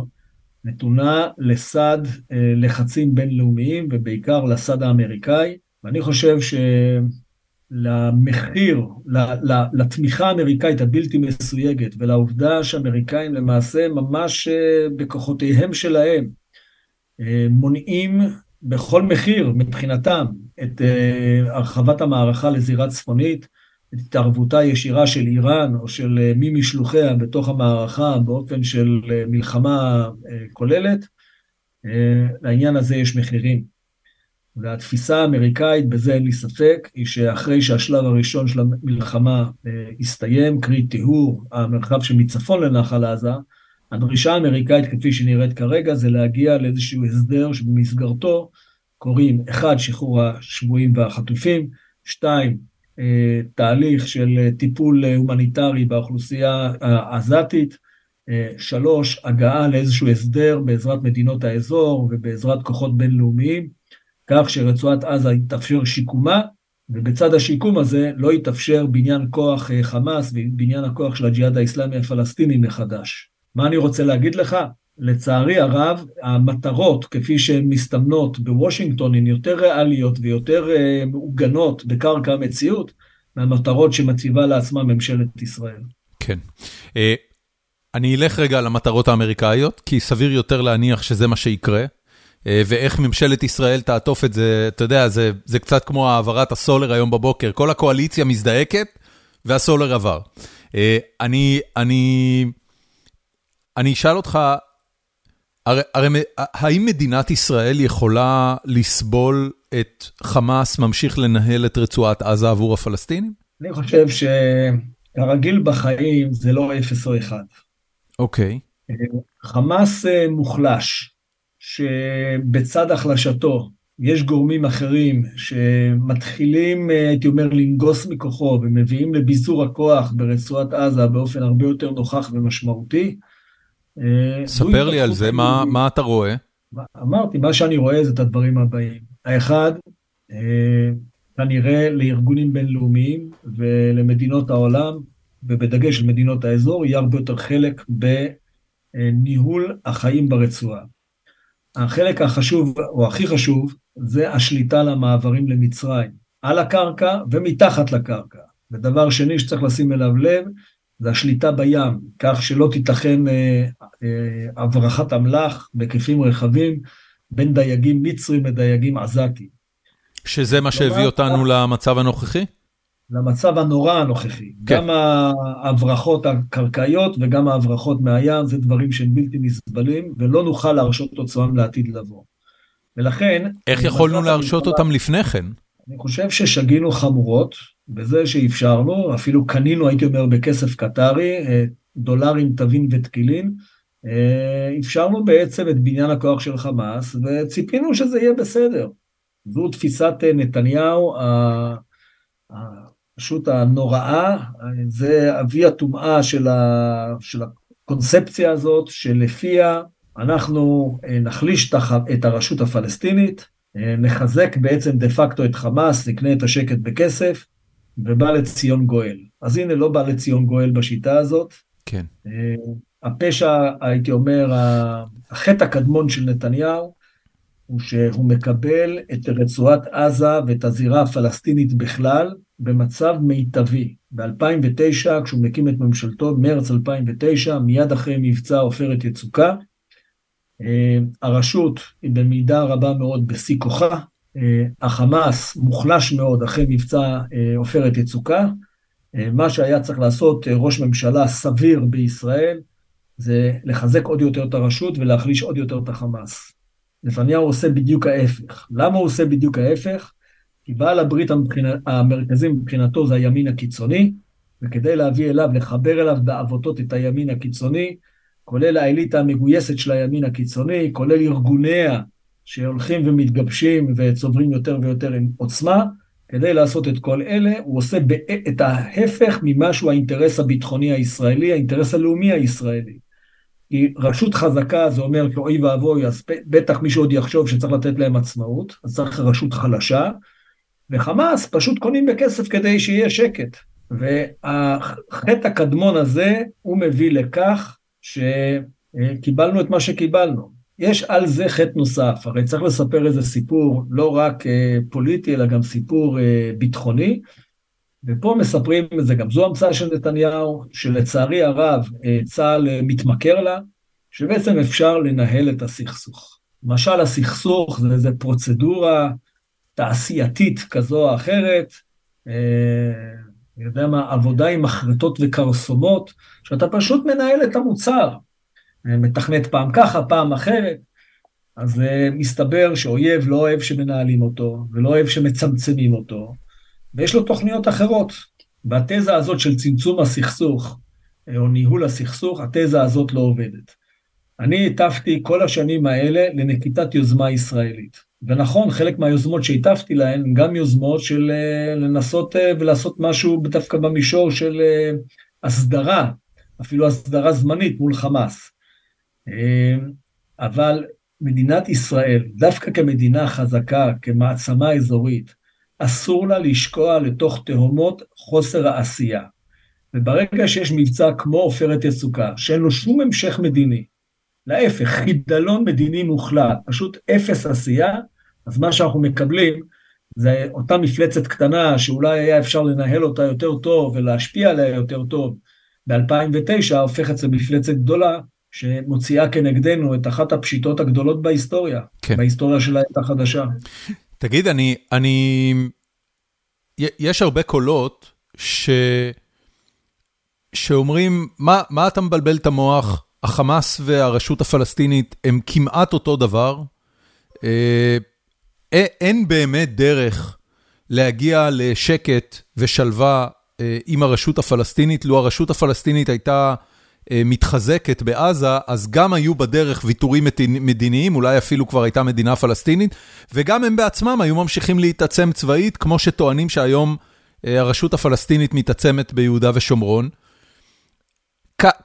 נתונה לסד לחצים בינלאומיים, ובעיקר לסד האמריקאי, ואני חושב שלמחיר, לתמיכה האמריקאית הבלתי מסויגת, ולעובדה שאמריקאים למעשה ממש בכוחותיהם שלהם, מונעים בכל מחיר מבחינתם, את הרחבת המערכה לזירה צפונית, את התערבותה ישירה של איראן או של מי משלוחיה בתוך המערכה באופן של מלחמה כוללת, לעניין הזה יש מחירים. והתפיסה האמריקאית, בזה אין לי ספק, היא שאחרי שהשלב הראשון של המלחמה הסתיים, קרי טיהור המרחב שמצפון לנחל עזה, הדרישה האמריקאית כפי שנראית כרגע זה להגיע לאיזשהו הסדר שבמסגרתו קוראים 1. שחרור השבויים והחטופים, 2. תהליך של טיפול הומניטרי באוכלוסייה העזתית, 3. הגעה לאיזשהו הסדר בעזרת מדינות האזור ובעזרת כוחות בינלאומיים, כך שרצועת עזה יתאפשר שיקומה, ובצד השיקום הזה לא יתאפשר בניין כוח חמאס ובניין הכוח של הג'יהאד האסלאמי הפלסטיני מחדש. מה אני רוצה להגיד לך? לצערי הרב, המטרות כפי שהן מסתמנות בוושינגטון הן יותר ריאליות ויותר מעוגנות בקרקע המציאות, מהמטרות שמציבה לעצמה ממשלת ישראל. כן. אני אלך רגע על המטרות האמריקאיות, כי סביר יותר להניח שזה מה שיקרה, ואיך ממשלת ישראל תעטוף את זה, אתה יודע, זה קצת כמו העברת הסולר היום בבוקר, כל הקואליציה מזדעקת, והסולר עבר. אני אשאל אותך, הרי האם מדינת ישראל יכולה לסבול את חמאס ממשיך לנהל את רצועת עזה עבור הפלסטינים? אני חושב שהרגיל בחיים זה לא 0 או 1. אוקיי. חמאס מוחלש, שבצד החלשתו יש גורמים אחרים שמתחילים, הייתי אומר, לנגוס מכוחו ומביאים לביזור הכוח ברצועת עזה באופן הרבה יותר נוכח ומשמעותי. ספר לי על זה, מה אתה רואה? אמרתי, מה שאני רואה זה את הדברים הבאים. האחד, כנראה לארגונים בינלאומיים ולמדינות העולם, ובדגש למדינות האזור, יהיה הרבה יותר חלק בניהול החיים ברצועה. החלק החשוב, או הכי חשוב, זה השליטה למעברים למצרים, על הקרקע ומתחת לקרקע. ודבר שני שצריך לשים אליו לב, זה השליטה בים, כך שלא תיתכן הברחת אמל"ח בהיקפים רחבים, בין דייגים מצרים לדייגים עזתיים. שזה מה שהביא אותנו למצב הנוכחי? למצב הנורא הנוכחי. כן. גם ההברחות הקרקעיות וגם ההברחות מהים, זה דברים שהם בלתי נסבלים, ולא נוכל להרשות אותם לעתיד לבוא. ולכן... איך יכולנו להרשות אותם לפני כן? אני חושב ששגינו חמורות, בזה שאפשרנו, אפילו קנינו, הייתי אומר, בכסף קטרי, דולרים, תבין ותקילין, אפשרנו בעצם את בניין הכוח של חמאס, וציפינו שזה יהיה בסדר. זו תפיסת נתניהו, פשוט הנוראה, זה אבי הטומאה של הקונספציה הזאת, שלפיה אנחנו נחליש את הרשות הפלסטינית, נחזק בעצם דה פקטו את חמאס, נקנה את השקט בכסף, ובא לציון גואל. אז הנה לא בא לציון גואל בשיטה הזאת. כן. הפשע, הייתי אומר, החטא הקדמון של נתניהו, הוא שהוא מקבל את רצועת עזה ואת הזירה הפלסטינית בכלל, במצב מיטבי. ב-2009, כשהוא מקים את ממשלתו, מרץ 2009, מיד אחרי מבצע עופרת יצוקה, הרשות היא במידה רבה מאוד בשיא כוחה, החמאס מוחלש מאוד אחרי מבצע עופרת יצוקה, מה שהיה צריך לעשות ראש ממשלה סביר בישראל, זה לחזק עוד יותר את הרשות ולהחליש עוד יותר את החמאס. נתניהו עושה בדיוק ההפך. למה הוא עושה בדיוק ההפך? כי בעל הברית המרכזי מבחינתו זה הימין הקיצוני, וכדי להביא אליו, לחבר אליו בעבותות את הימין הקיצוני, כולל האליטה המגויסת של הימין הקיצוני, כולל ארגוניה שהולכים ומתגבשים וצוברים יותר ויותר עם עוצמה, כדי לעשות את כל אלה, הוא עושה את ההפך ממשהו האינטרס הביטחוני הישראלי, האינטרס הלאומי הישראלי. כי רשות חזקה, זה אומר כאוי ואבוי, אז בטח מישהו עוד יחשוב שצריך לתת להם עצמאות, אז צריך רשות חלשה, וחמאס פשוט קונים בכסף כדי שיהיה שקט. והחטא הקדמון הזה, הוא מביא לכך שקיבלנו את מה שקיבלנו. יש על זה חטא נוסף, הרי צריך לספר איזה סיפור, לא רק פוליטי, אלא גם סיפור ביטחוני, ופה מספרים, זה גם זו המצאה של נתניהו, שלצערי הרב צה"ל מתמכר לה, שבעצם אפשר לנהל את הסכסוך. למשל, הסכסוך זה איזו פרוצדורה תעשייתית כזו או אחרת, אני יודע מה, עבודה עם מחרטות וקרסומות, שאתה פשוט מנהל את המוצר, מתכנת פעם ככה, פעם אחרת, אז מסתבר שאויב לא אוהב שמנהלים אותו, ולא אוהב שמצמצמים אותו, ויש לו תוכניות אחרות. והתזה הזאת של צמצום הסכסוך, או ניהול הסכסוך, התזה הזאת לא עובדת. אני הטפתי כל השנים האלה לנקיטת יוזמה ישראלית. ונכון, חלק מהיוזמות שהטפתי להן, גם יוזמות של לנסות ולעשות משהו דווקא במישור של הסדרה, אפילו הסדרה זמנית מול חמאס. אבל מדינת ישראל, דווקא כמדינה חזקה, כמעצמה אזורית, אסור לה לשקוע לתוך תהומות חוסר העשייה. וברגע שיש מבצע כמו עופרת יצוקה, שאין לו שום המשך מדיני, להפך, חידלון מדיני מוחלט, פשוט אפס עשייה. אז מה שאנחנו מקבלים זה אותה מפלצת קטנה שאולי היה אפשר לנהל אותה יותר טוב ולהשפיע עליה יותר טוב, ב-2009 הופכת למפלצת גדולה שמוציאה כנגדנו את אחת הפשיטות הגדולות בהיסטוריה, כן. בהיסטוריה של העת החדשה. תגיד, אני יש הרבה קולות שאומרים, מה אתה מבלבל את המוח? החמאס והרשות הפלסטינית הם כמעט אותו דבר. אין באמת דרך להגיע לשקט ושלווה עם הרשות הפלסטינית. לו הרשות הפלסטינית הייתה מתחזקת בעזה, אז גם היו בדרך ויתורים מדיניים, אולי אפילו כבר הייתה מדינה פלסטינית, וגם הם בעצמם היו ממשיכים להתעצם צבאית, כמו שטוענים שהיום הרשות הפלסטינית מתעצמת ביהודה ושומרון.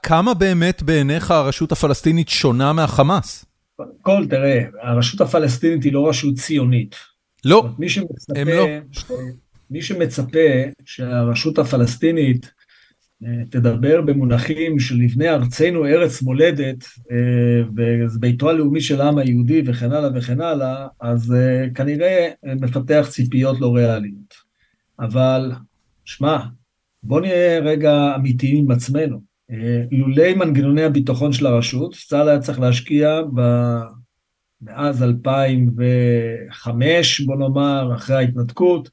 כמה באמת בעיניך הרשות הפלסטינית שונה מהחמאס? כל, תראה, הרשות הפלסטינית היא לא רשות ציונית. לא, הם לא. מי שמצפה שהרשות הפלסטינית תדבר במונחים של לבני ארצנו ארץ מולדת, ביתו הלאומי של העם היהודי וכן הלאה וכן הלאה, אז כנראה מפתח ציפיות לא ריאליות. אבל, שמע, בוא נהיה רגע אמיתיים עם עצמנו. לולי מנגנוני הביטחון של הרשות, צה"ל היה צריך להשקיע מאז 2005, בוא נאמר, אחרי ההתנתקות,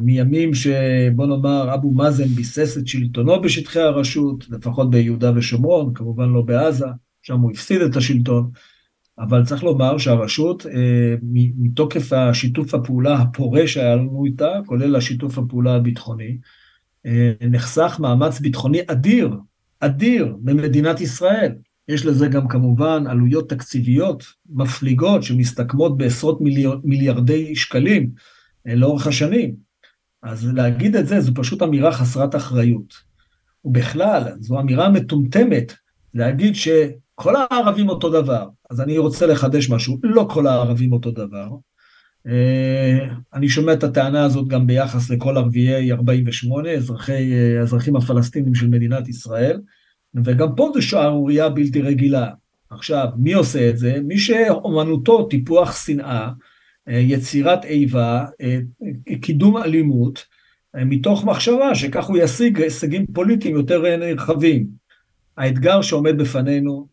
מימים שבוא נאמר אבו מאזן ביסס את שלטונו בשטחי הרשות, לפחות ביהודה ושומרון, כמובן לא בעזה, שם הוא הפסיד את השלטון, אבל צריך לומר שהרשות מתוקף השיתוף הפעולה הפורה שהיה לנו איתה, כולל השיתוף הפעולה הביטחוני, נחסך מאמץ ביטחוני אדיר, אדיר במדינת ישראל. יש לזה גם כמובן עלויות תקציביות מפליגות שמסתכמות בעשרות מיליארדי שקלים לאורך השנים. אז להגיד את זה, זו פשוט אמירה חסרת אחריות. ובכלל, זו אמירה מטומטמת, להגיד שכל הערבים אותו דבר. אז אני רוצה לחדש משהו, לא כל הערבים אותו דבר. אני שומע את הטענה הזאת גם ביחס לכל ערביי 48, אזרחים הפלסטינים של מדינת ישראל, וגם פה זו שערורייה בלתי רגילה. עכשיו, מי עושה את זה? מי שאומנותו טיפוח שנאה, יצירת איבה, קידום אלימות, מתוך מחשבה שכך הוא ישיג הישגים פוליטיים יותר רחבים. האתגר שעומד בפנינו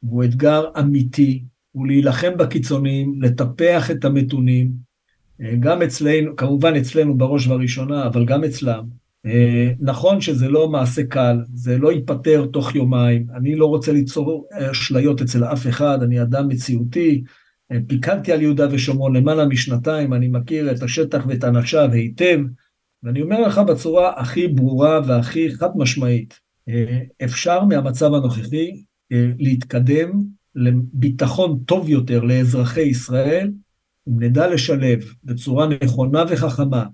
הוא אתגר אמיתי, הוא להילחם בקיצונים, לטפח את המתונים, גם אצלנו, כמובן אצלנו בראש ובראשונה, אבל גם אצלם. נכון שזה לא מעשה קל, זה לא ייפטר תוך יומיים, אני לא רוצה ליצור אשליות אצל אף אחד, אני אדם מציאותי, פיקדתי על יהודה ושומרון למעלה משנתיים, אני מכיר את השטח ואת אנשיו היטב, ואני אומר לך בצורה הכי ברורה והכי חד משמעית, אפשר מהמצב הנוכחי להתקדם לביטחון טוב יותר לאזרחי ישראל, אם נדע לשלב בצורה נכונה וחכמה,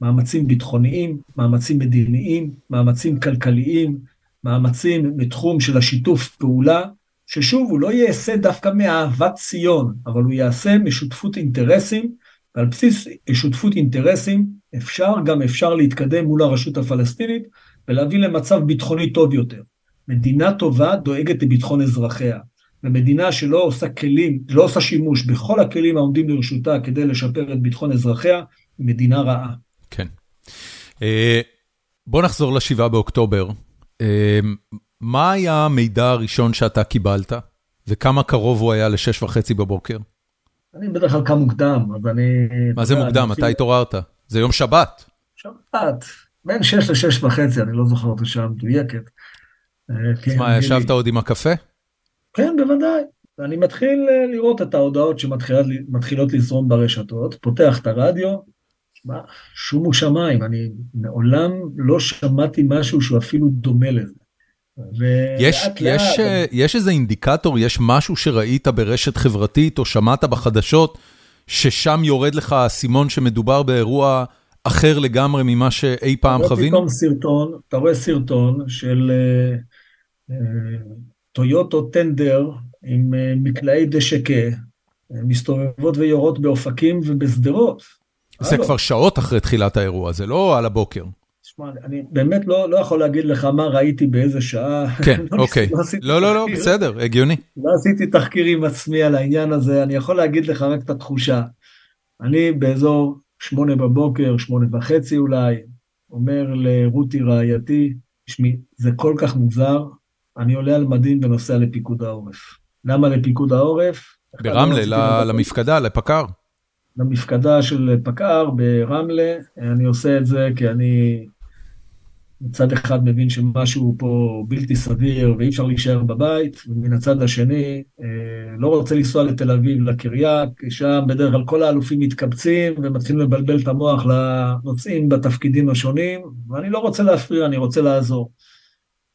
מאמצים ביטחוניים, מאמצים מדיניים, מאמצים כלכליים, מאמצים בתחום של השיתוף פעולה, ששוב, הוא לא יעשה דווקא מאהבת ציון, אבל הוא יעשה משותפות אינטרסים, ועל בסיס שותפות אינטרסים אפשר להתקדם מול הרשות הפלסטינית, ולהביא למצב ביטחוני טוב יותר. מדינה טובה דואגת לביטחון אזרחיה, ומדינה שלא עושה כלים, לא עושה שימוש בכל הכלים העומדים לרשותה כדי לשפר את ביטחון אזרחיה, היא מדינה רעה. כן. בוא נחזור ל7 באוקטובר. מה היה המידע הראשון שאתה קיבלת, וכמה קרוב הוא היה ל6:30 בבוקר? אני בדרך כלל קם מוקדם, אז אני... מה זה מוקדם? אתה התעוררת? זה יום שבת. שבת, בין 6:00 ל6:30, אני לא זוכר את השעה מדויקת. אז מה, ישבת עוד עם הקפה? כן, בוודאי. אני מתחיל לראות את ההודעות שמתחילות לזרום ברשתות, פותח את הרדיו, שומו שמיים, אני מעולם לא שמעתי משהו שהוא אפילו דומה לזה. יש איזה אינדיקטור, יש משהו שראית ברשת חברתית או שמעת בחדשות ששם יורד לך הסימון שמדובר באירוע אחר לגמרי ממה שאי פעם חווינו? אתה רואה סרטון של טויוטו טנדר עם מקלעי דשקה מסתובבות ויורות באופקים ובסדרות. זה כבר שעות אחרי תחילת האירוע, זה לא על הבוקר. תשמע, אני באמת לא יכול להגיד לך מה ראיתי באיזה שעה. כן, אוקיי. לא, בסדר, הגיוני. לא עשיתי תחקיר עם עצמי על העניין הזה, אני יכול להגיד לך רק את התחושה. אני באזור 8 בבוקר, 8:30 אולי, אומר לרותי רעייתי, תשמעי, זה כל כך מוזר, אני עולה על מדים ונוסע לפיקוד העורף. למה לפיקוד העורף? ברמלה, למפקדה, לפקר. למפקדה של פקר ברמלה, אני עושה את זה כי אני מצד אחד מבין שמשהו פה בלתי סביר ואי אפשר להישאר בבית, ומן הצד השני לא רוצה לנסוע לתל אביב לקריה, כי שם בדרך כלל כל האלופים מתקבצים ומתחילים לבלבל את המוח לנוצאים בתפקידים השונים, ואני לא רוצה להפריע, אני רוצה לעזור.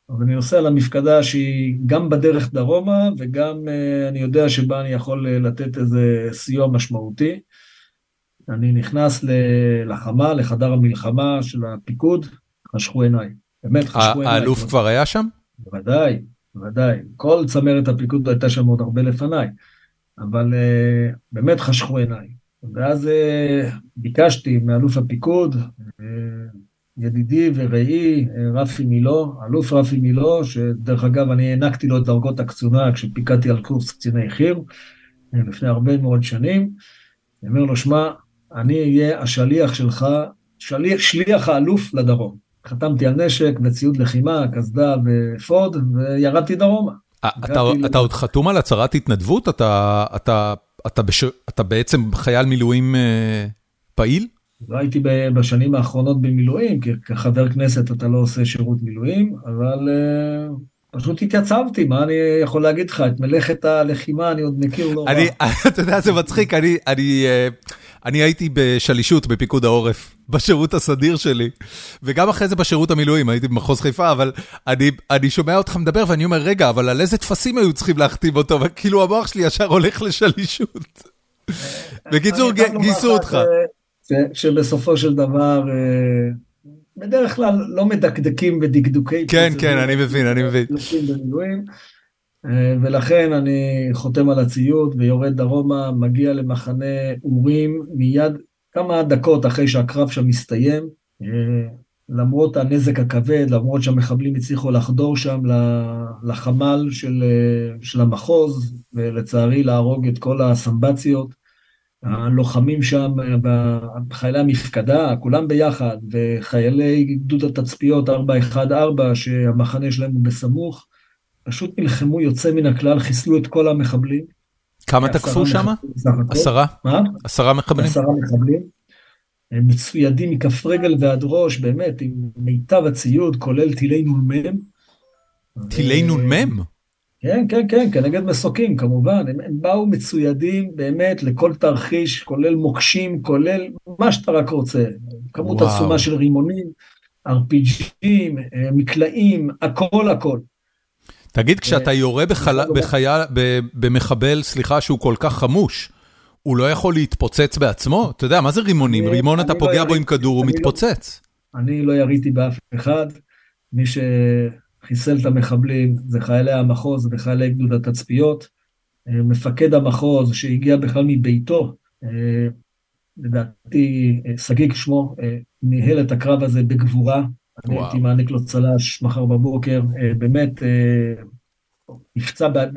אבל אני נוסע למפקדה שהיא גם בדרך דרומה, וגם אני יודע שבה אני יכול לתת איזה סיוע משמעותי. אני נכנס ללחמה, לחדר המלחמה של הפיקוד, חשכו עיניי. באמת חשכו עיניי. האלוף כבר היה שם? בוודאי, בוודאי. כל צמרת הפיקוד הייתה שם עוד הרבה לפניי, אבל באמת חשכו עיניי. ואז ביקשתי מאלוף הפיקוד, ידידי וראי, רפי מילו, אלוף רפי מילו, שדרך אגב אני הענקתי לו את דרגות הקצונה כשפיקדתי על קורס קציני חי"ר, לפני הרבה מאוד שנים, אני אומר לו, שמע, אני אהיה השליח שלך, שליח האלוף לדרום. חתמתי על נשק וציוד לחימה, קסדה ופוד, וירדתי דרומה. אתה עוד חתום על הצהרת התנדבות? אתה בעצם חייל מילואים פעיל? לא הייתי בשנים האחרונות במילואים, כי כחבר כנסת אתה לא עושה שירות מילואים, אבל פשוט התייצבתי, מה אני יכול להגיד לך? את מלאכת הלחימה אני עוד מכיר לא רע. אתה יודע, זה מצחיק, אני הייתי בשלישות בפיקוד העורף, בשירות הסדיר שלי, וגם אחרי זה בשירות המילואים, הייתי במחוז חיפה, אבל אני שומע אותך מדבר, ואני אומר, רגע, אבל על איזה תפסים היו צריכים להכתיב אותו, וכאילו המוח שלי ישר הולך לשלישות. בקיצור, גייסו אותך. שבסופו של דבר, בדרך כלל לא מדקדקים בדקדוקי. כן, אני מבין, במילואים, ולכן אני חותם על הציוד ויורד דרומה, מגיע למחנה אורים מיד כמה דקות אחרי שהקרב שם מסתיים, למרות הנזק הכבד, למרות שהמחבלים הצליחו לחדור שם לחמ"ל של המחוז, ולצערי להרוג את כל הסמבציות, הלוחמים שם, חיילי המפקדה, כולם ביחד, וחיילי גדוד התצפיות 414, שהמחנה שלהם הוא בסמוך, פשוט מלחמו יוצא מן הכלל, חיסלו את כל המחבלים. כמה תקפו שם? 10? מה? 10 מחבלים? 10 מחבלים. הם מצוידים מכף רגל ועד ראש, באמת, עם מיטב הציוד, כולל טילי נ"מ. טילי נ"מ? כן, כנגד מסוקים, כמובן, הם באו מצוידים באמת לכל תרחיש, כולל מוקשים, כולל מה שאתה רק רוצה, כמות עצומה של רימונים, RPG'ים, מקלעים, הכל. תגיד, כשאתה יורה במחבל, סליחה, שהוא כל כך חמוש, הוא לא יכול להתפוצץ בעצמו? אתה יודע, מה זה רימונים? רימון אתה פוגע בו עם כדור, הוא מתפוצץ. אני לא יריתי באף אחד, מי ש... חיסל את המחבלים, זה חיילי המחוז וחיילי גדוד התצפיות, מפקד המחוז שהגיע בכלל מביתו, לדעתי סגיק שמו, ניהל את הקרב הזה בגבורה, אני הייתי מעניק לו צל"ש מחר בבוקר, באמת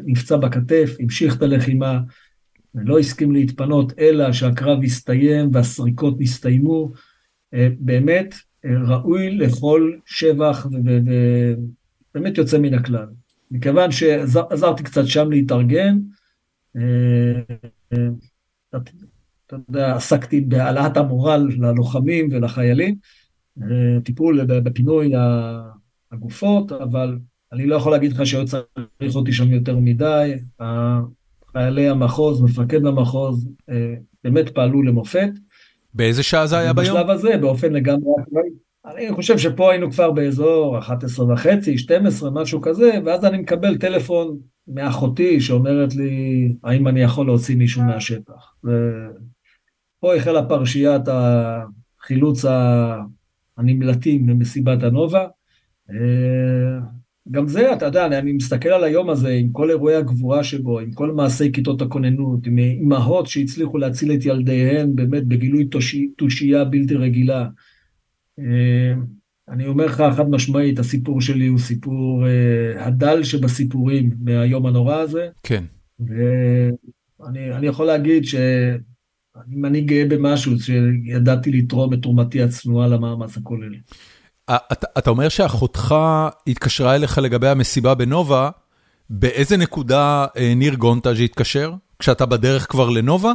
נפצע בכתף, המשיך את הלחימה, לא הסכים להתפנות, אלא שהקרב הסתיים והסריקות נסתיימו, באמת ראוי לכל שבח באמת יוצא מן הכלל. מכיוון שעזרתי קצת שם להתארגן, אתה יודע, עסקתי בהעלאת המורל ללוחמים ולחיילים, טיפול בפינוי הגופות, אבל אני לא יכול להגיד לך שהיו צריך אותי שם יותר מדי, חיילי המחוז, מפקד המחוז, באמת פעלו למופת. באיזה שעה זה היה ביום? בשלב הזה, באופן לגמרי אקראי. אני חושב שפה היינו כבר באזור 11:30, 12, משהו כזה, ואז אני מקבל טלפון מאחותי שאומרת לי, האם אני יכול להוציא מישהו מהשטח. ופה החלה פרשיית החילוץ הנמלטים במסיבת הנובה. גם זה, אתה יודע, אני מסתכל על היום הזה עם כל אירועי הגבורה שבו, עם כל מעשי כיתות הכוננות, עם אמהות שהצליחו להציל את ילדיהן באמת בגילוי תושייה בלתי רגילה. אני אומר לך חד משמעית, הסיפור שלי הוא סיפור הדל שבסיפורים מהיום הנורא הזה. כן. ואני יכול להגיד שאני גאה במשהו שידעתי לתרום את תרומתי הצנועה למאמץ הכולל. אתה אומר שאחותך התקשרה אליך לגבי המסיבה בנובה, באיזה נקודה ניר גונטאז' התקשר? כשאתה בדרך כבר לנובה?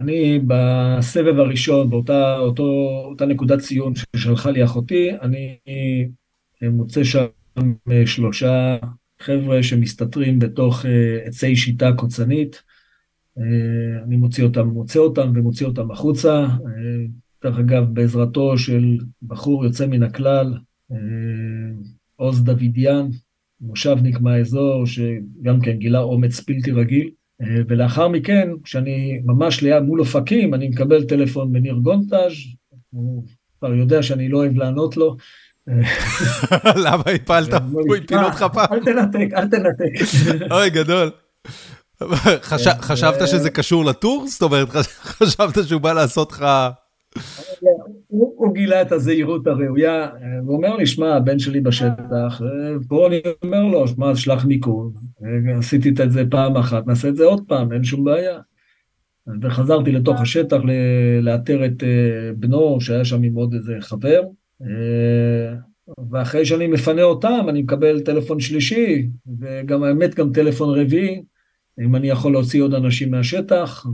אני בסבב הראשון, באותה נקודת ציון ששלחה לי אחותי, אני מוצא שם שלושה חבר'ה שמסתתרים בתוך עצי שיטה קוצנית, אני מוצא אותם החוצה, דרך אגב בעזרתו של בחור יוצא מן הכלל, עוז דוידיאן, מושבניק מהאזור, שגם כן גילה אומץ בלתי רגיל, ולאחר מכן, כשאני ממש ליד מול אופקים, אני מקבל טלפון מניר גונטאז', הוא כבר יודע שאני לא אוהב לענות לו. למה הפעלת? הוא הפיל אותך פעם. אל תנתק. אוי, גדול. חשבת שזה קשור לטור? זאת אומרת, חשבת שהוא בא לעשות לך... הוא גילה את הזהירות הראויה, הוא אומר לי, שמע, הבן שלי בשטח, פה אני אומר לו, שמע, שלח מיקום, עשיתי את זה פעם אחת, נעשה את זה עוד פעם, אין שום בעיה. וחזרתי לתוך השטח לאתר את בנו, שהיה שם עם עוד איזה חבר, ואחרי שאני מפנה אותם, אני מקבל טלפון שלישי, וגם האמת גם טלפון רביעי, אם אני יכול להוציא עוד אנשים מהשטח,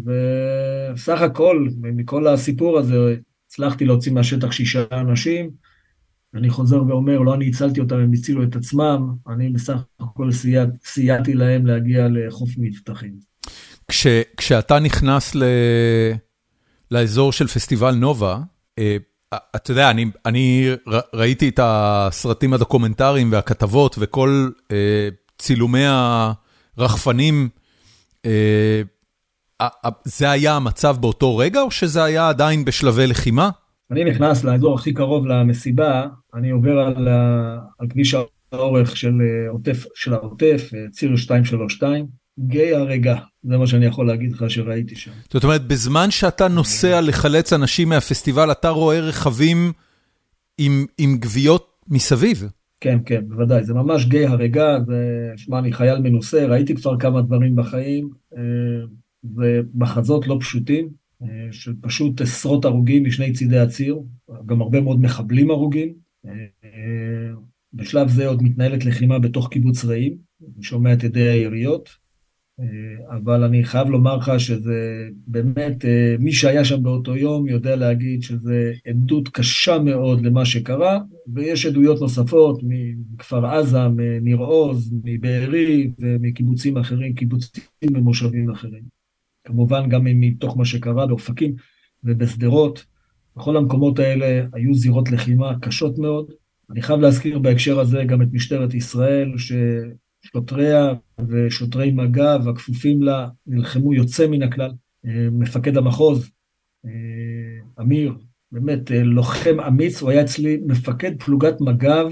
וסך הכל, מכל הסיפור הזה, הצלחתי להוציא מהשטח 6 אנשים, אני חוזר ואומר, לא אני הצלתי אותם, הם הצילו את עצמם, אני בסך הכל סייעתי להם להגיע לחוף מבטחים. כשאתה נכנס לאזור של פסטיבל נובה, אתה יודע, אני ראיתי את הסרטים הדוקומנטריים והכתבות, וכל צילומי הרחפנים, זה היה המצב באותו רגע, או שזה היה עדיין בשלבי לחימה? אני נכנס לאזור הכי קרוב למסיבה, אני עובר על כביש האורך של העוטף, ציר 232, גיא הרגע, זה מה שאני יכול להגיד לך שראיתי שם. זאת אומרת, בזמן שאתה נוסע לחלץ אנשים מהפסטיבל, אתה רואה רכבים עם גוויות מסביב? כן, כן, בוודאי, זה ממש גיא הרגע, שמע, אני חייל מנוסה, ראיתי כבר כמה דברים בחיים, ומחזות לא פשוטים, של פשוט עשרות הרוגים משני צידי הציר, גם הרבה מאוד מחבלים הרוגים, בשלב זה עוד מתנהלת לחימה בתוך קיבוץ רעים, שומע את ידי העיריות, אבל אני חייב לומר לך שזה באמת, מי שהיה שם באותו יום יודע להגיד שזה עדות קשה מאוד למה שקרה, ויש עדויות נוספות מכפר עזה, מניר עוז, מבארי ומקיבוצים אחרים, קיבוצים ומושבים אחרים. כמובן גם מתוך מה שקרה באופקים ובסדרות, בכל המקומות האלה היו זירות לחימה קשות מאוד. אני חייב להזכיר בהקשר הזה גם את משטרת ישראל שוטריה ושוטרי מגע והכפופים לה נלחמו יוצא מן הכלל. מפקד המחוז, אמיר, באמת לוחם אמיץ, הוא היה אצלי מפקד פלוגת מג"ב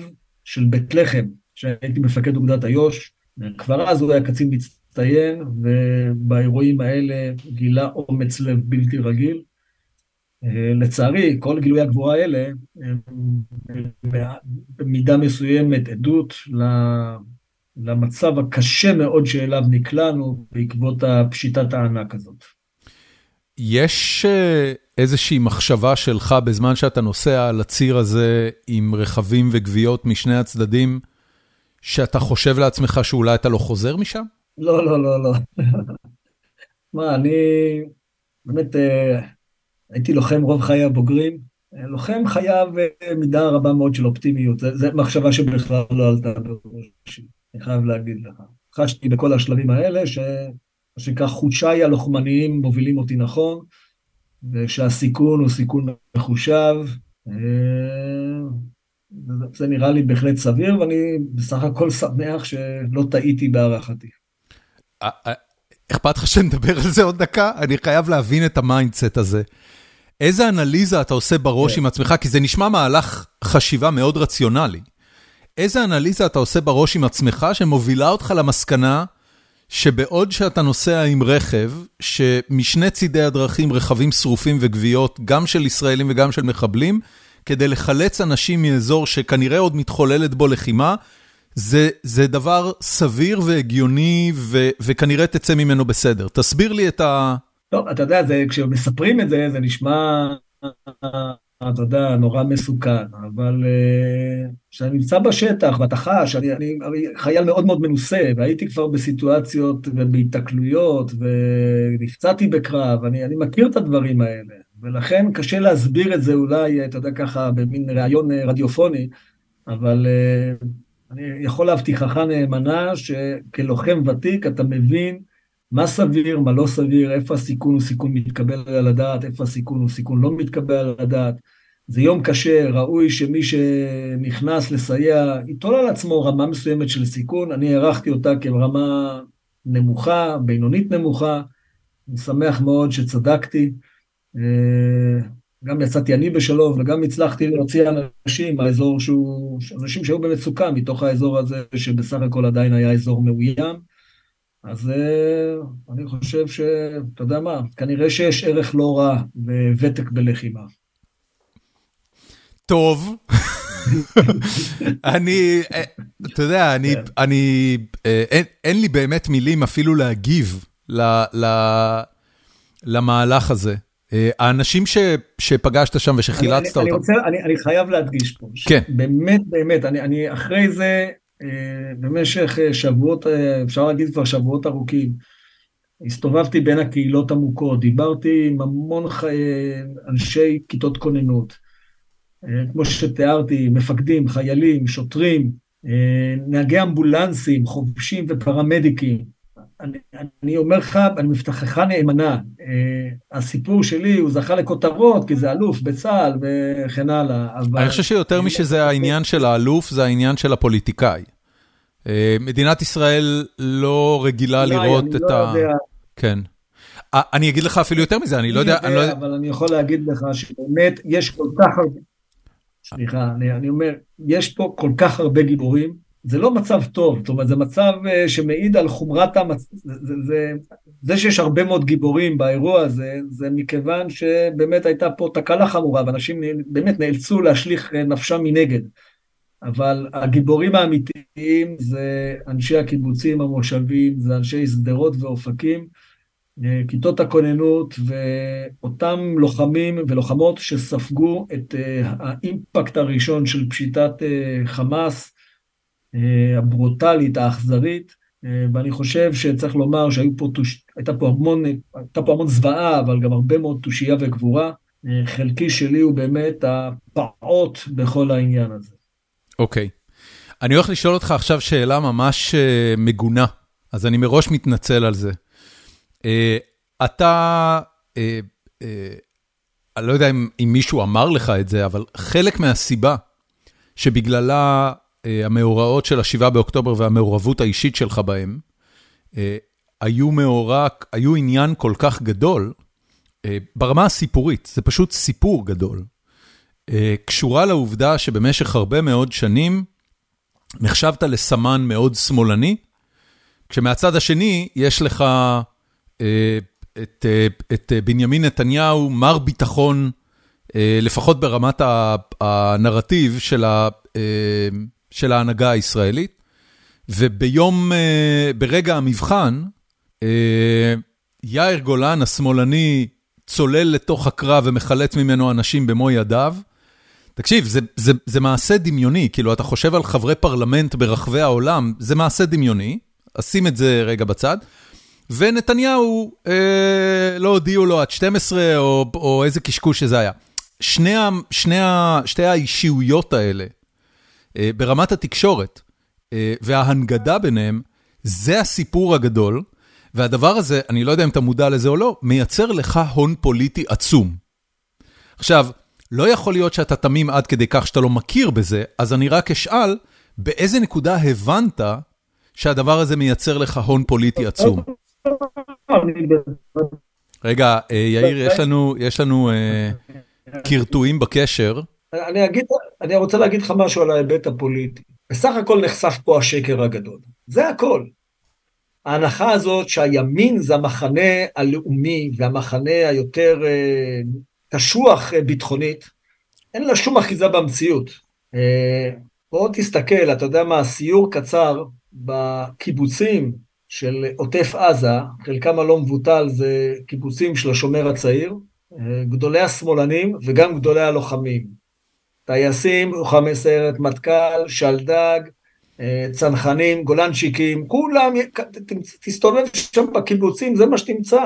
של בית לחם, שהייתי מפקד אוגדת איו"ש, כבר אז הוא היה קצין מצטיין, ובאירועים האלה גילה אומץ לב בלתי רגיל. לצערי, כל גילוי הגבורה האלה, במידה מסוימת עדות למצב הקשה מאוד שאליו נקלענו בעקבות הפשיטת הענק הזאת. יש איזושהי מחשבה שלך בזמן שאתה נוסע על הציר הזה עם רכבים וגוויות משני הצדדים, שאתה חושב לעצמך שאולי אתה לא חוזר משם? לא. מה, אני באמת הייתי לוחם רוב חיי הבוגרים, לוחם חייב מידה רבה מאוד של אופטימיות, זו מחשבה שבכלל לא עלתה בראשי. אני חייב להגיד לך, חשתי בכל השלבים האלה, שכך חושיי הלוחמניים מובילים אותי נכון, ושהסיכון הוא סיכון מחושב, זה נראה לי בהחלט סביר, ואני בסך הכל שמח שלא טעיתי בהערכתי. אכפת לך שנדבר על זה עוד דקה? אני חייב להבין את המיינדסט הזה. איזה אנליזה אתה עושה בראש עם עצמך? כי זה נשמע מהלך חשיבה מאוד רציונלי. איזה אנליזה אתה עושה בראש עם עצמך שמובילה אותך למסקנה שבעוד שאתה נוסע עם רכב, שמשני צידי הדרכים רכבים שרופים וגוויות, גם של ישראלים וגם של מחבלים, כדי לחלץ אנשים מאזור שכנראה עוד מתחוללת בו לחימה, זה דבר סביר והגיוני, וכנראה תצא ממנו בסדר. תסביר לי את ה... טוב, אתה יודע, כשמספרים את זה, זה נשמע, אתה יודע, נורא מסוכן, אבל כשאני נמצא בשטח, בתחש, שאני חייל מאוד מאוד מנוסה, והייתי כבר בסיטואציות ובהתקלויות, ונפצעתי בקרב, אני מכיר את הדברים האלה, ולכן קשה להסביר את זה אולי, אתה יודע, ככה, במין רעיון רדיופוני, אבל... אני יכול להבטיחך נאמנה שכלוחם ותיק אתה מבין מה סביר, מה לא סביר, איפה הסיכון הוא סיכון מתקבל על הדעת, איפה הסיכון הוא סיכון לא מתקבל על הדעת. זה יום קשה, ראוי שמי שנכנס לסייע, יתול על עצמו רמה מסוימת של סיכון, אני הערכתי אותה כרמה נמוכה, בינונית נמוכה, אני שמח מאוד שצדקתי, גם יצאתי אני בשלום, וגם הצלחתי להוציא אנשים מהאזור שהוא, אנשים שהיו במצוקה מתוך האזור הזה, שבסך הכל עדיין היה אזור מאוים, אז אני חושב שאתה יודע מה, כנראה שיש ערך לא רע בוותק בלחימה. טוב, אתה יודע, אין לי באמת מילים אפילו להגיב למהלך הזה. האנשים שפגשת שם ושחילצת אותם. אני חייב להדגיש פה. כן. באמת, אני אחרי זה, במשך שבועות, אפשר להגיד כבר שבועות ארוכים, הסתובבתי בין הקהילות עמוקות, דיברתי עם המון אנשי כיתות כוננות, כמו שתיארתי, מפקדים, חיילים, שוטרים, נהגי אמבולנסים, חובשים ופרמדיקים, אני אומר לך, אני מבטחך נאמנה, הסיפור שלי הוא זכה לכותרות, כי זה אלוף בצהל וכן הלאה. אני חושב שיותר משזה העניין של האלוף, זה העניין של הפוליטיקאי. מדינת ישראל לא רגילה לראות את ה... כן. אני אגיד לך אפילו יותר מזה, אני לא יודע... אבל אני יכול להגיד לך שבאמת יש כל כך הרבה... סליחה, אני אומר, יש פה כל כך הרבה גיבורים, זה לא מצב טוב, זאת אומרת, זה מצב שמעיד על חומרת המצב, זה שיש הרבה מאוד גיבורים באירוע הזה, זה מכיוון שבאמת הייתה פה תקלה חמורה, ואנשים באמת נאלצו להשליך נפשם מנגד, אבל הגיבורים האמיתיים זה אנשי הקיבוצים, המושבים, זה אנשי סדרות ואופקים, כיתות הכוננות, ואותם לוחמים ולוחמות שספגו את האימפקט הראשון של פשיטת חמאס, הברוטלית, האכזרית, ואני חושב שצריך לומר שהייתה פה המון זוועה, אבל גם הרבה מאוד תושייה וגבורה. חלקי שלי הוא באמת הפעות בכל העניין הזה. אוקיי. אני הולך לשאול אותך עכשיו שאלה ממש מגונה, אז אני מראש מתנצל על זה. אתה, אני לא יודע אם מישהו אמר לך את זה, אבל חלק מהסיבה שבגללה המאורעות של ה-7 באוקטובר והמעורבות האישית שלך בהם, היו עניין כל כך גדול, ברמה הסיפורית, זה פשוט סיפור גדול, קשורה לעובדה שבמשך הרבה מאוד שנים, נחשבת לסמן מאוד שמאלני, כשמהצד השני יש לך את בנימין נתניהו, מר ביטחון, לפחות ברמת הנרטיב של ההנהגה הישראלית, וביום, ברגע המבחן, יאיר גולן השמאלני צולל לתוך הקרב ומחלץ ממנו אנשים במו ידיו. תקשיב, זה מעשה דמיוני, כאילו אתה חושב על חברי פרלמנט ברחבי העולם, זה מעשה דמיוני, אשים את זה רגע בצד, ונתניהו לא הודיעו לו עד 12 או איזה קשקוש שזה היה. שתי האישיויות האלה, ברמת התקשורת וההנגדה ביניהם, זה הסיפור הגדול, והדבר הזה, אני לא יודע אם אתה מודע לזה או לא, מייצר לך הון פוליטי עצום. עכשיו, לא יכול להיות שאתה תמים עד כדי כך שאתה לא מכיר בזה, אז אני רק אשאל, באיזה נקודה הבנת שהדבר הזה מייצר לך הון פוליטי עצום? רגע, יאיר, יש לנו קרטועים בקשר. אני רוצה להגיד לך משהו על ההיבט הפוליטי. בסך הכל נחשף פה השקר הגדול. זה הכל. ההנחה הזאת שהימין זה המחנה הלאומי, והמחנה היותר קשוח ביטחונית, אין לה שום אחיזה במציאות. בוא תסתכל, אתה יודע מה, סיור קצר בקיבוצים של עוטף עזה, חלקם הלא מבוטל זה קיבוצים של השומר הצעיר, גדולי השמאלנים וגם גדולי הלוחמים. טייסים, לוחמי סיירת מטכ"ל, שלדג, צנחנים, גולנשיקים, כולם, תסתובב שם בקיבוצים, זה מה שתמצא.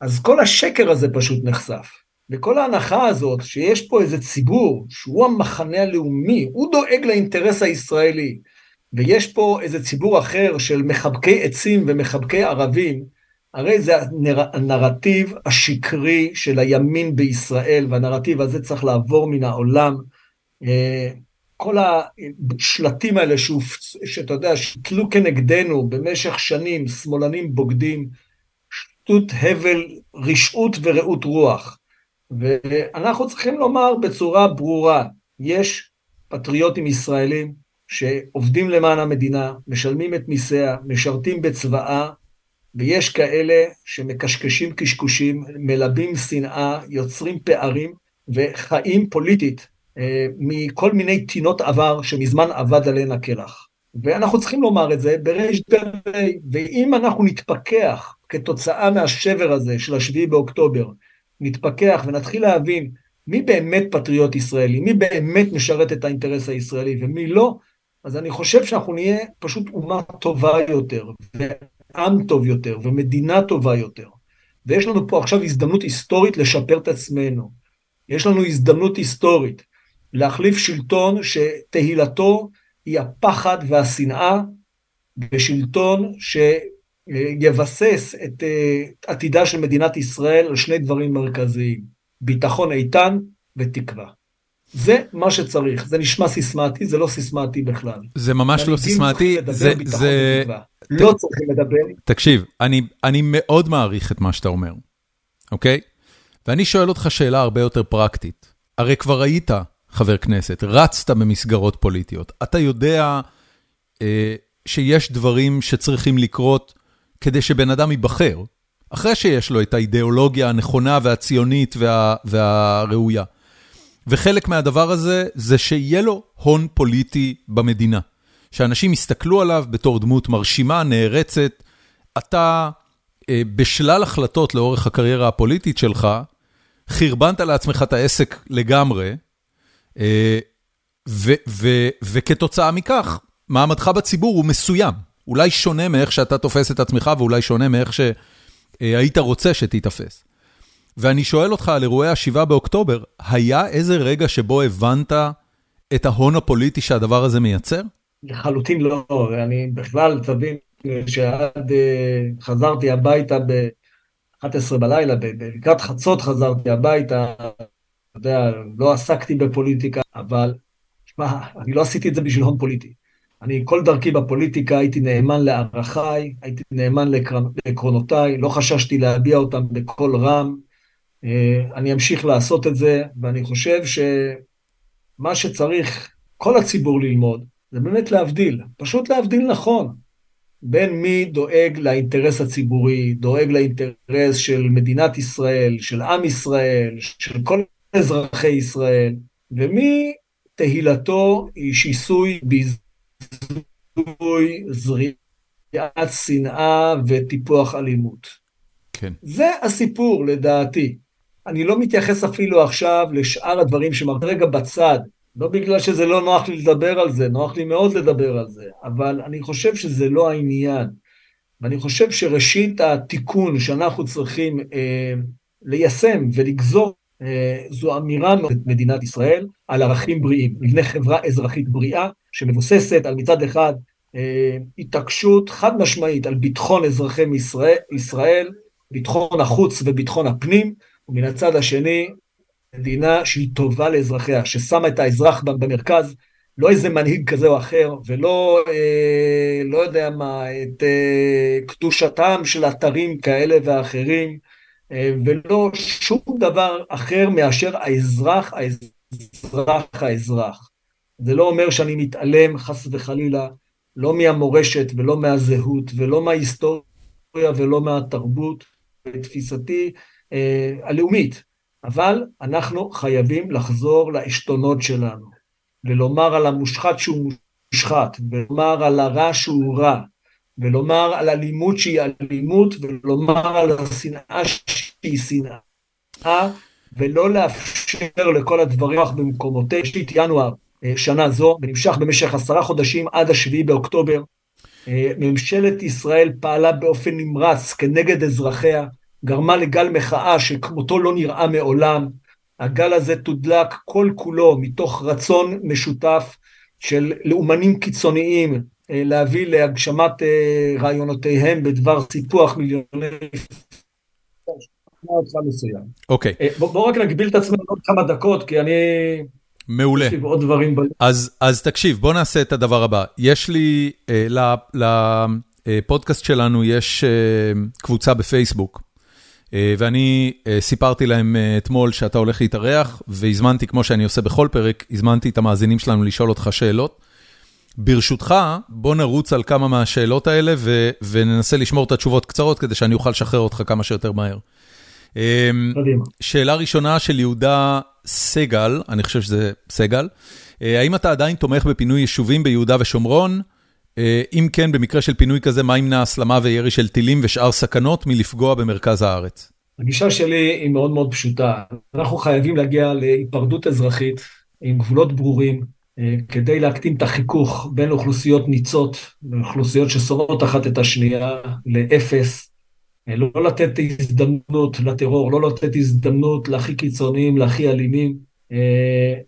אז כל השקר הזה פשוט נחשף, וכל ההנחה הזאת שיש פה איזה ציבור שהוא המחנה הלאומי, הוא דואג לאינטרס הישראלי, ויש פה איזה ציבור אחר של מחבקי עצים ומחבקי ערבים, הרי זה הנרטיב השקרי של הימין בישראל, והנרטיב הזה צריך לעבור מן העולם. כל השלטים האלה שאתה יודע, שתלו כנגדנו במשך שנים, שמאלנים בוגדים, שטות הבל, רשעות ורעות רוח. ואנחנו צריכים לומר בצורה ברורה, יש פטריוטים ישראלים שעובדים למען המדינה, משלמים את מיסיה, משרתים בצבאה, ויש כאלה שמקשקשים קשקושים, מלבים שנאה, יוצרים פערים וחיים פוליטית מכל מיני תינות עבר שמזמן עבד עליהן הקלח. ואנחנו צריכים לומר את זה בריש גלי, ואם אנחנו נתפכח כתוצאה מהשבר הזה של השביעי באוקטובר, נתפכח ונתחיל להבין מי באמת פטריוט ישראלי, מי באמת משרת את האינטרס הישראלי ומי לא, אז אני חושב שאנחנו נהיה פשוט אומה טובה יותר, עם טוב יותר, ומדינה טובה יותר. ויש לנו פה עכשיו הזדמנות היסטורית לשפר את עצמנו. יש לנו הזדמנות היסטורית להחליף שלטון שתהילתו היא הפחד והשנאה, בשלטון שיבסס את עתידה של מדינת ישראל על שני דברים מרכזיים, ביטחון איתן ותקווה. זה מה שצריך. זה נשמע סיסמאתי, זה לא סיסמאתי בכלל. זה ממש לא סיסמאתי, זה... לא צריכים לדבר. תקשיב, אני מאוד מעריך את מה שאתה אומר, אוקיי? ואני שואל אותך שאלה הרבה יותר פרקטית. הרי כבר היית חבר כנסת, רצת במסגרות פוליטיות, אתה יודע שיש דברים שצריכים לקרות כדי שבן אדם ייבחר, אחרי שיש לו את האידיאולוגיה הנכונה והציונית והראויה. וחלק מהדבר הזה זה שיהיה לו הון פוליטי במדינה. שאנשים יסתכלו עליו בתור דמות מרשימה, נערצת. אתה בשלל החלטות לאורך הקריירה הפוליטית שלך, חרבנת לעצמך את העסק לגמרי, וכתוצאה מכך, מעמדך בציבור הוא מסוים. אולי שונה מאיך שאתה תופס את עצמך, ואולי שונה מאיך שהיית רוצה שתתפס. ואני שואל אותך על אירועי ה-7 באוקטובר, היה איזה רגע שבו הבנת את ההון הפוליטי שהדבר הזה מייצר? לחלוטין לא, אני בכלל תבין שעד חזרתי הביתה ב-11 בלילה, בקראת חצות חזרתי הביתה, אתה יודע, לא עסקתי בפוליטיקה, אבל שמה, אני לא עשיתי את זה בשביל הון פוליטי. אני כל דרכי בפוליטיקה הייתי נאמן לערכיי, הייתי נאמן לעקרונותיי, לא חששתי להביע אותם בכל רם, אני אמשיך לעשות את זה, ואני חושב שמה שצריך כל הציבור ללמוד, זה באמת להבדיל, פשוט להבדיל נכון, בין מי דואג לאינטרס הציבורי, דואג לאינטרס של מדינת ישראל, של עם ישראל, של כל אזרחי ישראל, ומי תהילתו היא שיסוי ביזוי, זריעת שנאה וטיפוח אלימות. כן. זה הסיפור לדעתי. אני לא מתייחס אפילו עכשיו לשאר הדברים שמרגע בצד, לא בגלל שזה לא נוח לי לדבר על זה, נוח לי מאוד לדבר על זה, אבל אני חושב שזה לא העניין, ואני חושב שראשית התיקון שאנחנו צריכים ליישם ולגזור, זו אמירה מדינת ישראל על ערכים בריאים, מבנה חברה אזרחית בריאה, שמבוססת על מצד אחד התעקשות חד משמעית על ביטחון אזרחי ישראל, ביטחון החוץ וביטחון הפנים, ומן הצד השני, מדינה שהיא טובה לאזרחיה, ששמה את האזרח במרכז, לא איזה מנהיג כזה או אחר, ולא, לא יודע מה, את קדושתם של אתרים כאלה ואחרים, ולא שום דבר אחר מאשר האזרח, האזרח, האזרח. זה לא אומר שאני מתעלם חס וחלילה, לא מהמורשת ולא מהזהות ולא מההיסטוריה ולא מהתרבות, בתפיסתי הלאומית. אבל אנחנו חייבים לחזור לעשתונות שלנו, ולומר על המושחת שהוא מושחת, ולומר על הרע שהוא רע, ולומר על אלימות שהיא אלימות, ולומר על השנאה שהיא שנאה, ולא לאפשר לכל הדברים במקומותיה. יש לי את ינואר שנה זו, ונמשך במשך 10 חודשים עד 7 באוקטובר, ממשלת ישראל פעלה באופן נמרץ כנגד אזרחיה, גרמה לגל מחאה שכמותו לא נראה מעולם. הגל הזה תודלק כל כולו מתוך רצון משותף של לאומנים קיצוניים להביא להגשמת רעיונותיהם בדבר סיפוח מיליוני מסוים. אוקיי. בוא רק נגביל את עצמנו עוד כמה דקות, כי אני... מעולה. יש לי עוד דברים בלב. אז תקשיב, בוא נעשה את הדבר הבא. יש לי, לפודקאסט שלנו יש קבוצה בפייסבוק, ואני סיפרתי להם אתמול שאתה הולך להתארח, והזמנתי, כמו שאני עושה בכל פרק, הזמנתי את המאזינים שלנו לשאול אותך שאלות. ברשותך, בוא נרוץ על כמה מהשאלות האלה, וננסה לשמור את התשובות קצרות, כדי שאני אוכל לשחרר אותך כמה שיותר מהר. שאלה ראשונה של יהודה סגל, אני חושב שזה סגל, האם אתה עדיין תומך בפינוי יישובים ביהודה ושומרון? אם כן, במקרה של פינוי כזה, מה ימנע הסלמה וירי של טילים ושאר סכנות מלפגוע במרכז הארץ? הגישה שלי היא מאוד מאוד פשוטה. אנחנו חייבים להגיע להיפרדות אזרחית עם גבולות ברורים, כדי להקטין את החיכוך בין אוכלוסיות ניצות, אוכלוסיות שסוררות אחת את השנייה, לאפס. לא לתת הזדמנות לטרור, לא לתת הזדמנות להכי קיצוניים, להכי אלימים.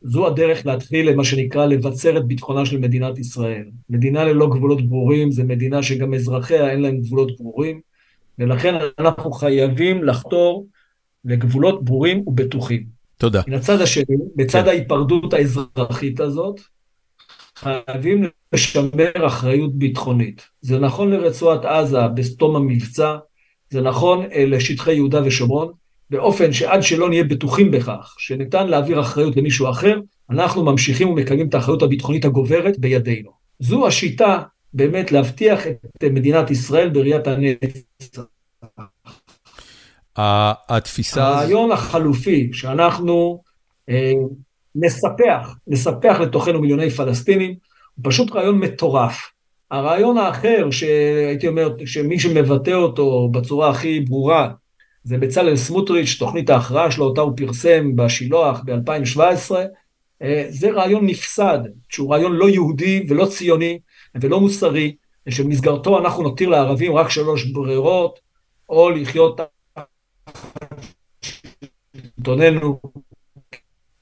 זו הדרך להתחיל למה שנקרא לבצר את ביטחונה של מדינת ישראל. מדינה ללא גבולות ברורים, זה מדינה שגם אזרחיה אין להם גבולות ברורים, ולכן אנחנו חייבים לחתור לגבולות ברורים ובטוחים. תודה. מצד השני, בצד ההיפרדות האזרחית הזאת, חייבים לשמר אחריות ביטחונית. זה נכון לרצועת עזה בסתום המבצע, זה נכון לשטחי יהודה ושומרון, באופן שעד שלא נהיה בטוחים בכך, שניתן להעביר אחריות למישהו אחר, אנחנו ממשיכים ומקיימים את האחריות הביטחונית הגוברת בידינו. זו השיטה באמת להבטיח את מדינת ישראל בראיית הנצח. התפיסה... הרעיון החלופי שאנחנו נספח לתוכנו מיליוני פלסטינים, הוא פשוט רעיון מטורף. הרעיון האחר שהייתי אומר, שמי שמבטא אותו בצורה הכי ברורה, זה בצלאל סמוטריץ', תוכנית ההכרעה שלו, אותה הוא פרסם בשילוח ב-2017, זה רעיון נפסד, שהוא רעיון לא יהודי ולא ציוני ולא מוסרי, שבמסגרתו אנחנו נותיר לערבים רק 3 ברירות, או לחיות שלטוננו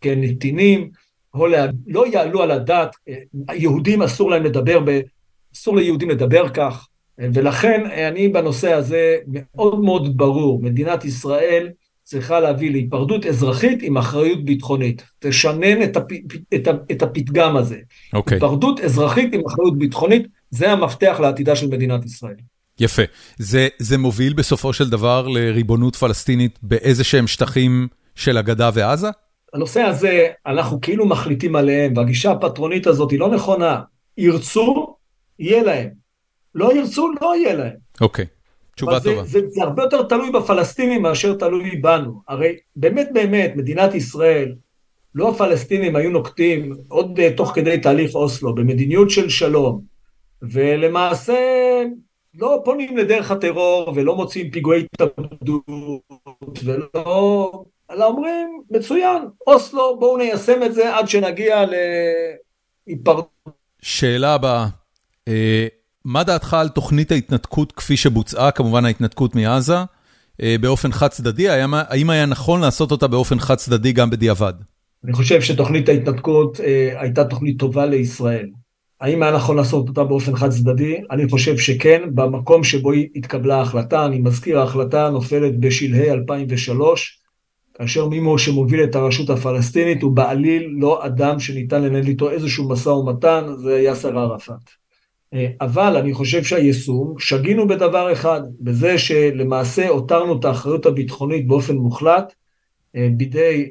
כנתינים, או לא יעלו על הדת, היהודים אסור להם לדבר אסור ליהודים לדבר כך, ולכן אני בנושא הזה מאוד מאוד ברור, מדינת ישראל צריכה להביא להיפרדות אזרחית עם אחריות ביטחונית, תשנן את הפתגם הזה. Okay. היפרדות אזרחית עם אחריות ביטחונית, זה המפתח לעתידה של מדינת ישראל. יפה, זה מוביל בסופו של דבר לריבונות פלסטינית באיזה שהם שטחים של הגדה ועזה? הנושא הזה, אנחנו כאילו מחליטים עליהם, והגישה הפטרונית הזאת היא לא נכונה, ירצו, יהיה להם. לא ירצו, לא יהיה להם. אוקיי, תשובה טובה. זה הרבה יותר תלוי בפלסטינים מאשר תלוי בנו. הרי באמת, מדינת ישראל, לא הפלסטינים היו נוקטים, עוד תוך כדי תהליך אוסלו, במדיניות של שלום, ולמעשה לא פונים לדרך הטרור, ולא מוצאים פיגועי התאבדות, ולא... אלא אומרים, מצוין, אוסלו, בואו ניישם את זה עד שנגיע להיפרדות. שאלה הבאה. מה דעתך על תוכנית ההתנתקות כפי שבוצעה, כמובן ההתנתקות מעזה, באופן חד צדדי? האם היה נכון לעשות אותה באופן חד צדדי גם בדיעבד? אני חושב שתוכנית ההתנתקות הייתה תוכנית טובה לישראל. האם היה נכון לעשות אותה באופן חד צדדי? אני חושב שכן, במקום שבו התקבלה ההחלטה, אני מזכיר, ההחלטה נופלת בשלהי 2003, כאשר מימו שמוביל את הרשות הפלסטינית הוא בעליל לא אדם שניתן לנהל איתו איזשהו משא ומתן, זה יאסר ערפאת. אבל אני חושב שהיישום, שגינו בדבר אחד, בזה שלמעשה אותרנו את האחריות הביטחונית באופן מוחלט, בידי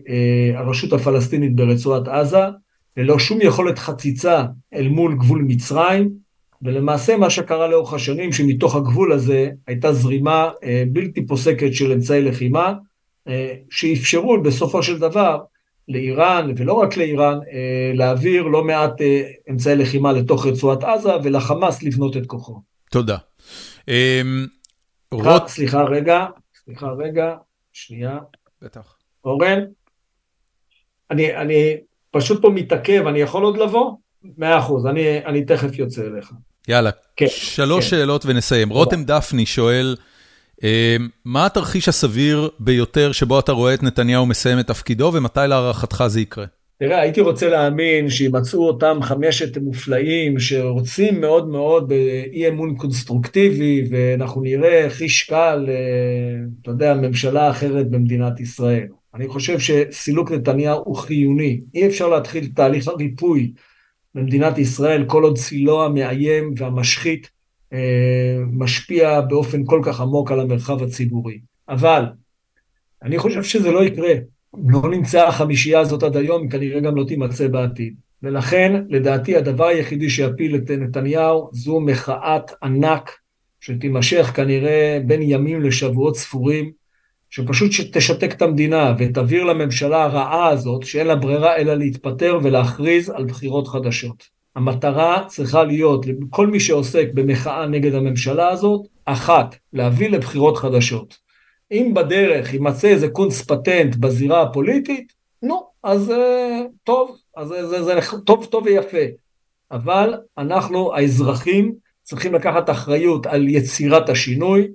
הרשות הפלסטינית ברצועת עזה, ללא שום יכולת חציצה אל מול גבול מצרים, ולמעשה מה שקרה לאורך השנים, שמתוך הגבול הזה הייתה זרימה בלתי פוסקת של אמצעי לחימה, שאפשרו בסופו של דבר לאיראן, ולא רק לאיראן, להעביר לא מעט אמצעי לחימה לתוך רצועת עזה, ולחמאס לבנות את כוחו. תודה. סליחה רגע, שנייה. בטח. אורן, אני פשוט פה מתעכב, אני יכול עוד לבוא? 100%, אני תכף יוצא אליך. יאללה, כן, שלוש כן. שאלות ונסיים. רותם דפני שואל, מה התרחיש הסביר ביותר שבו אתה רואה את נתניהו מסיים את תפקידו, ומתי להערכתך זה יקרה? תראה, הייתי רוצה להאמין שימצאו אותם חמשת מופלאים שרוצים מאוד מאוד באי אמון קונסטרוקטיבי, ואנחנו נראה חיש קל, אתה יודע, ממשלה אחרת במדינת ישראל. אני חושב שסילוק נתניהו הוא חיוני. אי אפשר להתחיל תהליך הריפוי במדינת ישראל, כל עוד סילוע מאיים והמשחית משפיע באופן כל כך עמוק על המרחב הציבורי. אבל אני חושב שזה לא יקרה. לא נמצא החמישייה הזאת עד היום, כנראה גם לא תימצא בעתיד. ולכן, לדעתי, הדבר היחידי שיפיל את נתניהו, זו מחאת ענק, שתימשך כנראה בין ימים לשבועות ספורים, שפשוט שתשתק את המדינה ותעביר לממשלה הרעה הזאת, שאין לה ברירה אלא להתפטר ולהכריז על בחירות חדשות. המטרה צריכה להיות, לכל מי שעוסק במחאה נגד הממשלה הזאת, אחת, להביא לבחירות חדשות. אם בדרך יימצא איזה קונס פטנט בזירה הפוליטית, נו, אז טוב, אז זה טוב, טוב ויפה. אבל אנחנו, האזרחים, צריכים לקחת אחריות על יצירת השינוי,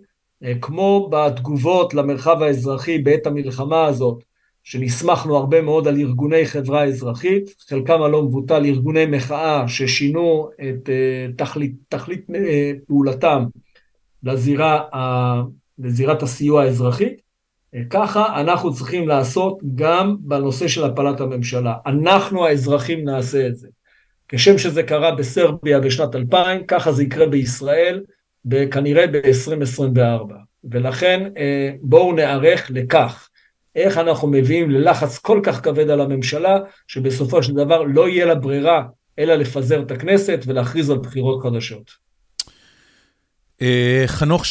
כמו בתגובות למרחב האזרחי בעת המלחמה הזאת, שנסמכנו הרבה מאוד על ארגוני חברה אזרחית, חלקם הלא מבוטל ארגוני מחאה ששינו את תכלית פעולתם לזירת הסיוע האזרחית, ככה אנחנו צריכים לעשות גם בנושא של הפלת הממשלה. אנחנו האזרחים נעשה את זה. כשם שזה קרה בסרביה בשנת 2000, ככה זה יקרה בישראל, כנראה ב-2024. ולכן בואו נערך לכך, איך אנחנו מביאים ללחץ כל כך כבד על הממשלה, שבסופו של דבר לא יהיה לה ברירה, אלא לפזר את הכנסת ולהכריז על בחירות חדשות. חנוך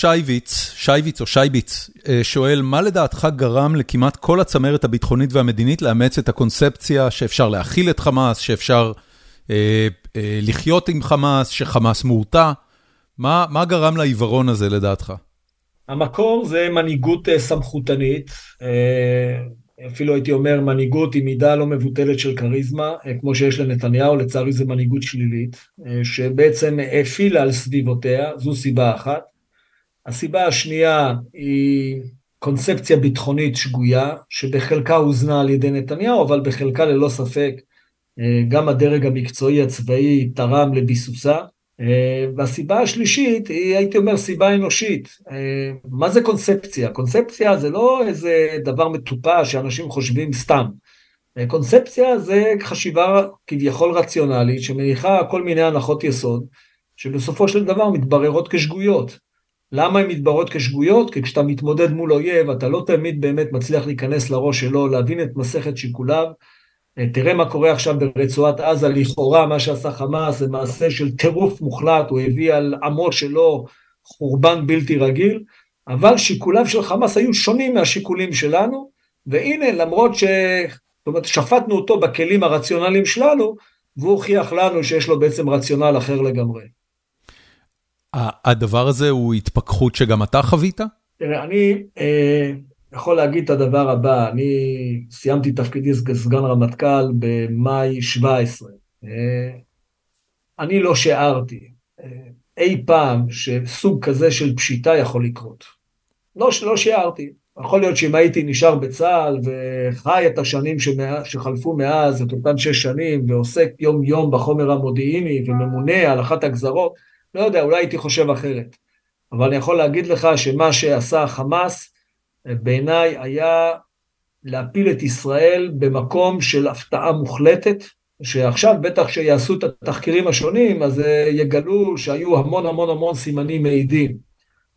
שייביץ, שואל, מה לדעתך גרם לכמעט כל הצמרת הביטחונית והמדינית לאמץ את הקונספציה שאפשר להכיל את חמאס, שאפשר לחיות עם חמאס, שחמאס מורתע? מה גרם לעיוורון הזה לדעתך? המקור זה מנהיגות סמכותנית, אפילו הייתי אומר מנהיגות עם מידה לא מבוטלת של קריזמה, כמו שיש לנתניהו, לצערי זה מנהיגות שלילית, שבעצם האפילה על סביבותיה, זו סיבה אחת. הסיבה השנייה היא קונספציה ביטחונית שגויה, שבחלקה הוזנה על ידי נתניהו, אבל בחלקה ללא ספק, גם הדרג המקצועי הצבאי תרם לביסוסה, והסיבה השלישית היא, הייתי אומר, סיבה אנושית. מה זה קונספציה? קונספציה זה לא איזה דבר מטופש שאנשים חושבים סתם. קונספציה זה חשיבה כביכול רציונלית שמניחה כל מיני הנחות יסוד שבסופו של דבר מתבררות כשגויות. למה הן מתבררות כשגויות? כי כשאתה מתמודד מול אויב אתה לא תמיד באמת מצליח להיכנס לראש שלו, להבין את מסכת שיקוליו. תראה מה קורה עכשיו ברצועת עזה, לכאורה מה שעשה חמאס זה מעשה של טירוף מוחלט, הוא הביא על עמו שלו חורבן בלתי רגיל, אבל שיקוליו של חמאס היו שונים מהשיקולים שלנו, והנה למרות ששפטנו אותו בכלים הרציונליים שלנו, והוא הוכיח לנו שיש לו בעצם רציונל אחר לגמרי. הדבר הזה הוא התפכחות שגם אתה חווית? תראה, אני... יכול להגיד את הדבר הבא, אני סיימתי תפקידי סגן רמטכ"ל במאי 17, אני לא שיערתי אי פעם שסוג כזה של פשיטה יכול לקרות, לא שיערתי, יכול להיות שאם הייתי נשאר בצה"ל וחי את השנים שחלפו מאז, את אותן 6 שנים, ועוסק יום יום בחומר המודיעיני וממונה על אחת הגזרות, לא יודע, אולי הייתי חושב אחרת, אבל אני יכול להגיד לך שמה שעשה חמאס, בעיניי היה להפיל את ישראל במקום של הפתעה מוחלטת, שעכשיו בטח שיעשו את התחקירים השונים, אז יגלו שהיו המון סימנים מעידים,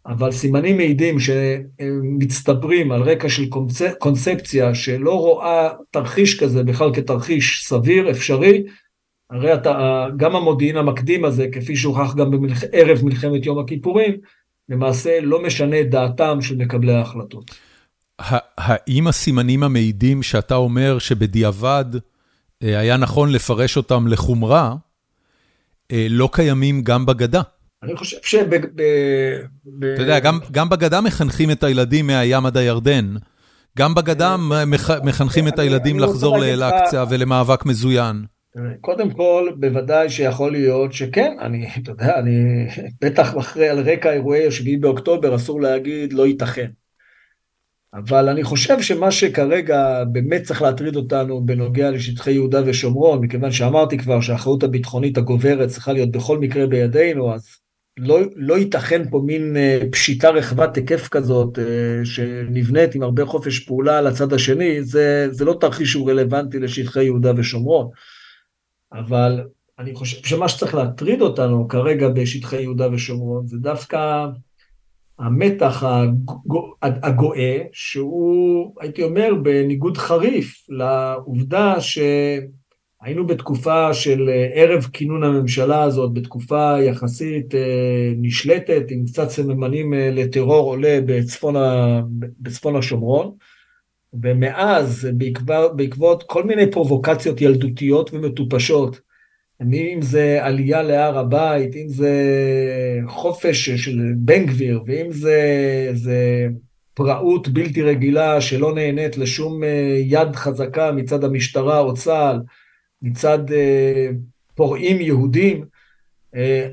אבל סימנים מעידים שמצטברים על רקע של קונספציה שלא רואה תרחיש כזה בכלל כתרחיש סביר, אפשרי, הרי גם המודיעין המקדים הזה, כפי שהוכח גם בערב מלחמת יום הכיפורים, למעשה לא משנה דעתם של מקבלי ההחלטות. האם הסימנים המעידים שאתה אומר שבדיעבד היה נכון לפרש אותם לחומרה, לא קיימים גם בגדה? אני חושב אתה יודע, גם בגדה מחנכים את הילדים מהים עד הירדן, גם בגדה מחנכים את הילדים לחזור לאל-אקציה ולמאבק מזוין. קודם כל, בוודאי שיכול להיות שכן, אתה יודע, אני בטח אחרי על רקע אירועי 7 באוקטובר, אסור להגיד לא ייתכן. אבל אני חושב שמה שכרגע באמת צריך להטריד אותנו בנוגע לשטחי יהודה ושומרון, מכיוון שאמרתי כבר שהאחריות הביטחונית הגוברת צריכה להיות בכל מקרה בידינו, אז לא ייתכן פה מין פשיטה רחבת היקף כזאת, שנבנית עם הרבה חופש פעולה על הצד השני, זה לא תרחיש שהוא רלוונטי לשטחי יהודה ושומרון. אבל אני חושב שמה שצריך להטריד אותנו כרגע בשטחי יהודה ושומרון, זה דווקא המתח הגואה, שהוא, הייתי אומר, בניגוד חריף לעובדה שהיינו בתקופה של ערב כינון הממשלה הזאת, בתקופה יחסית נשלטת, עם קצת סממנים לטרור עולה בצפון השומרון, ומאז בעקבות כל מיני פרובוקציות ילדותיות ומטופשות, אם זה עלייה להר הבית, אם זה חופש של בן גביר, ואם זה פרעות בלתי רגילה שלא נהנית לשום יד חזקה מצד המשטרה או צה"ל, מצד פורעים יהודים,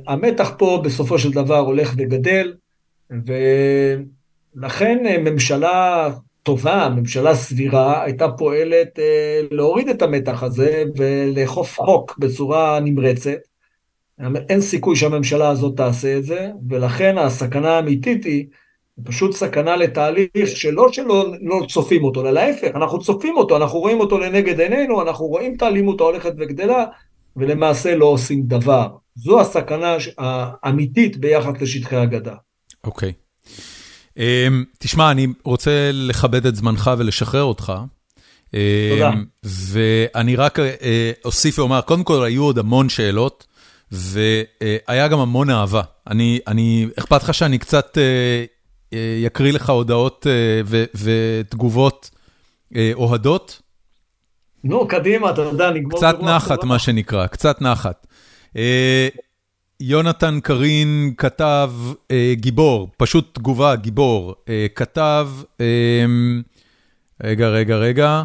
המתח פה בסופו של דבר הולך וגדל, ולכן ממשלה טובה, ממשלה סבירה, הייתה פועלת להוריד את המתח הזה ולאכוף חוק בצורה נמרצת. אין סיכוי שהממשלה הזאת תעשה את זה, ולכן הסכנה האמיתית היא פשוט סכנה לתהליך שלא צופים אותו, אלא להפך, אנחנו צופים אותו, אנחנו רואים אותו לנגד עינינו, אנחנו רואים את האלימות ההולכת וגדלה, ולמעשה לא עושים דבר. זו הסכנה האמיתית ביחס לשטחי הגדה. אוקיי. תשמע, אני רוצה לכבד את זמנך ולשחרר אותך. תודה. ואני רק אוסיף ואומר, קודם כל היו עוד המון שאלות, והיה גם המון אהבה. אכפת לך שאני קצת יקריא לך הודעות ותגובות אוהדות? נו, קדימה, אתה יודע, נגמור. קצת נחת, מה שנקרא, קצת נחת. יונתן קרין כתב גיבור, פשוט תגובה, גיבור, כתב, רגע,